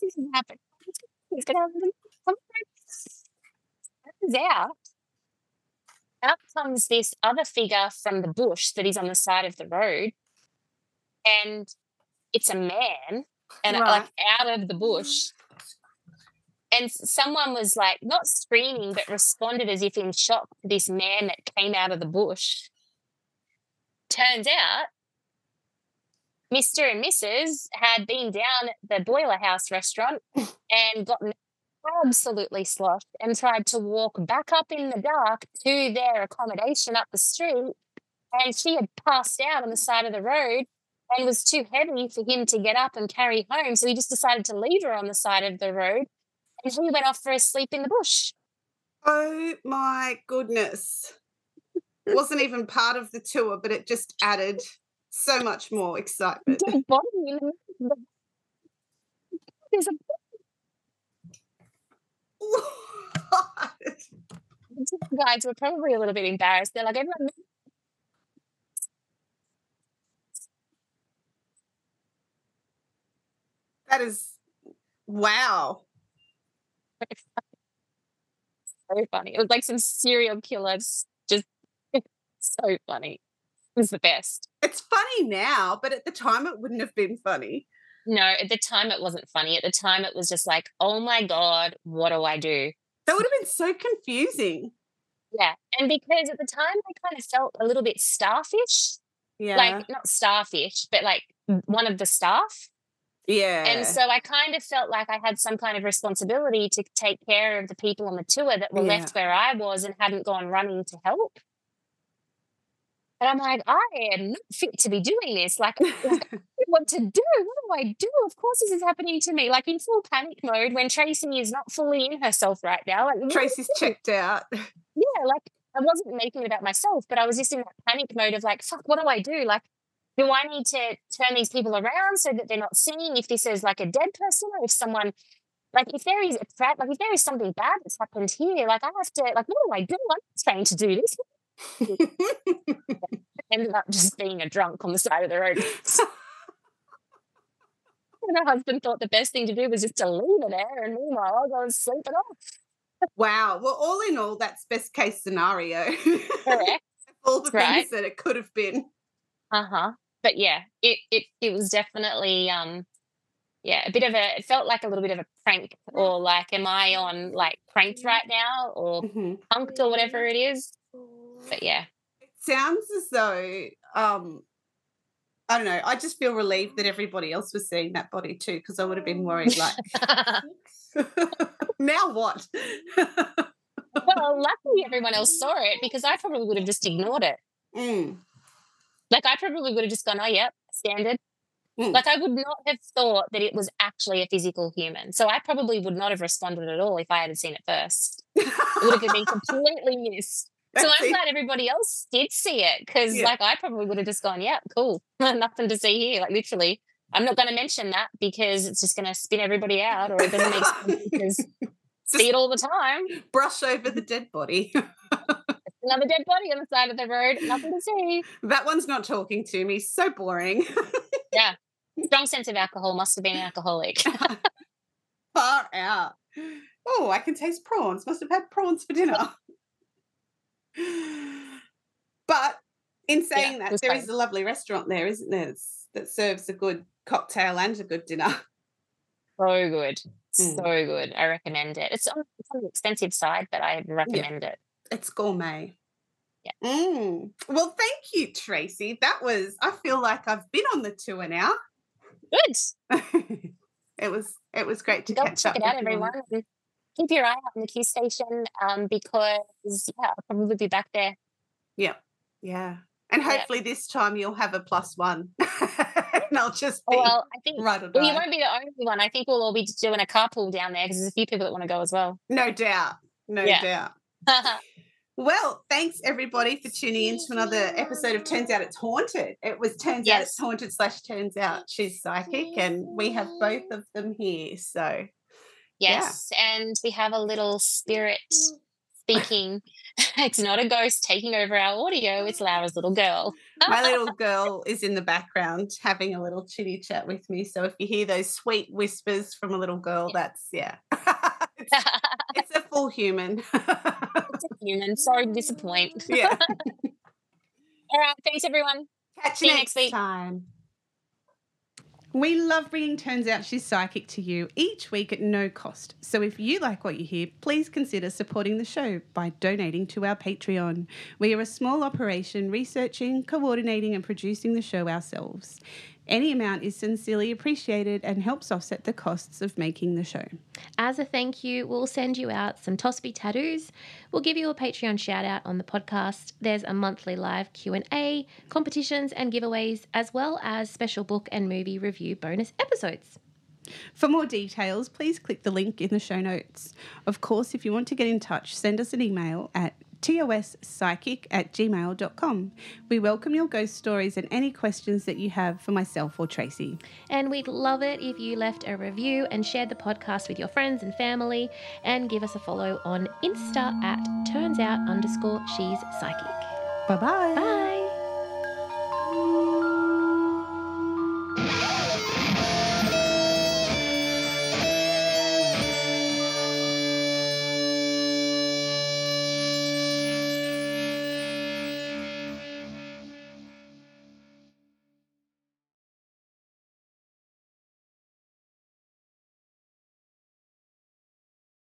this is happening. It's going to happen. Comes out. Out comes this other figure from the bush that is on the side of the road, and it's a man, and right. like out of the bush. And someone was like not screaming, but responded as if in shock to this man that came out of the bush. Turns out, Mr. and Mrs. had been down at the Boiler House restaurant and gotten absolutely sloshed and tried to walk back up in the dark to their accommodation up the street, and she had passed out on the side of the road and was too heavy for him to get up and carry home, so he just decided to leave her on the side of the road, and he went off for a sleep in the bush. Oh my goodness. It wasn't even part of the tour, but it just added so much more excitement. Dead body in the middle of the... There's a what? The guides were probably a little bit embarrassed. They're like, everyone. That is wow. So funny. It was like some serial killers. Just so funny. It was the best. It's funny now, but at the time it wouldn't have been funny. No, at the time it wasn't funny. At the time it was just like, oh, my God, what do I do? That would have been so confusing. Yeah, and because at the time I kind of felt a little bit starfish. Yeah. Like, not starfish, but like one of the staff. Yeah. And so I kind of felt like I had some kind of responsibility to take care of the people on the tour that were left where I was and hadn't gone running to help. And I'm like, I am not fit to be doing this. Like, I don't know what to do. What do I do? Of course this is happening to me. Like, in full panic mode when Tracy is not fully in herself right now. Like, Tracy's checked out. Yeah, like, I wasn't making it about myself, but I was just in that panic mode of like, fuck, what do I do? Like, do I need to turn these people around so that they're not seeing if this is like a dead person or if someone, like, if there is a threat, like, if there is something bad that's happened here, like, I have to, like, what do I do? I'm not trained to do this. Ended up just being a drunk on the side of the road. And her husband thought the best thing to do was just to leave her there, and meanwhile I'll go and sleep it off. Wow. Well, all in all, that's best case scenario. Correct. All the right. things that it could have been. Uh-huh. But yeah, it was definitely a bit of a, it felt like a little bit of a prank, or like, am I on like pranked right now, or punked or whatever it is. But yeah, it sounds as though I don't know. I just feel relieved that everybody else was seeing that body too, because I would have been worried. Like, now what? Well, luckily everyone else saw it, because I probably would have just ignored it. Mm. Like, I probably would have just gone, oh yeah, standard. Mm. Like, I would not have thought that it was actually a physical human. So I probably would not have responded at all if I had seen it first. It would have been completely missed. So I'm glad everybody else did see it, because, like, I probably would have just gone, yeah, cool, nothing to see here. Like, literally, I'm not going to mention that because it's just going to spin everybody out, or it doesn't make sense because see it all the time. Brush over the dead body. Another dead body on the side of the road, nothing to see. That one's not talking to me, so boring. Yeah, strong sense of alcohol, must have been an alcoholic. Far out. Oh, I can taste prawns, must have had prawns for dinner. But in saying that, there is a lovely restaurant there, isn't there, that serves a good cocktail and a good dinner. So good. So good. I recommend it. It's on the expensive side, but I recommend it. It's gourmet. Yeah. Mm. Well, thank you, Tracy. That was, I feel like I've been on the tour now. Good. It was great to catch up. Check it out, everyone. Keep your eye out on the Q Station because, I'll probably be back there. Yeah, yeah. And hopefully this time you'll have a +1 and I'll just be I think, right on. Well, you won't be the only one. I think we'll all be doing a carpool down there because there's a few people that want to go as well. No doubt. No doubt. Well, thanks everybody for tuning in to another episode of Turns Out It's Haunted. It was Turns Out It's Haunted / Turns Out She's Psychic, and we have both of them here. So, and we have a little spirit speaking. It's not a ghost taking over our audio. It's Laura's little girl. My little girl is in the background having a little chitty chat with me. So if you hear those sweet whispers from a little girl, it's a full human. It's a human. Sorry to disappoint. Yeah. All right. Thanks, everyone. Catch you next week. Time. We love bringing Turns Out She's Psychic to you each week at no cost. So if you like what you hear, please consider supporting the show by donating to our Patreon. We are a small operation researching, coordinating and producing the show ourselves. Any amount is sincerely appreciated and helps offset the costs of making the show. As a thank you, we'll send you out some Tospy tattoos. We'll give you a Patreon shout-out on the podcast. There's a monthly live Q&A, competitions and giveaways, as well as special book and movie review bonus episodes. For more details, please click the link in the show notes. Of course, if you want to get in touch, send us an email at tospsychic@gmail.com. We welcome your ghost stories and any questions that you have for myself or Tracy. And we'd love it if you left a review and shared the podcast with your friends and family, and give us a follow on Insta at turns_out_she's psychic. Bye-bye. Bye.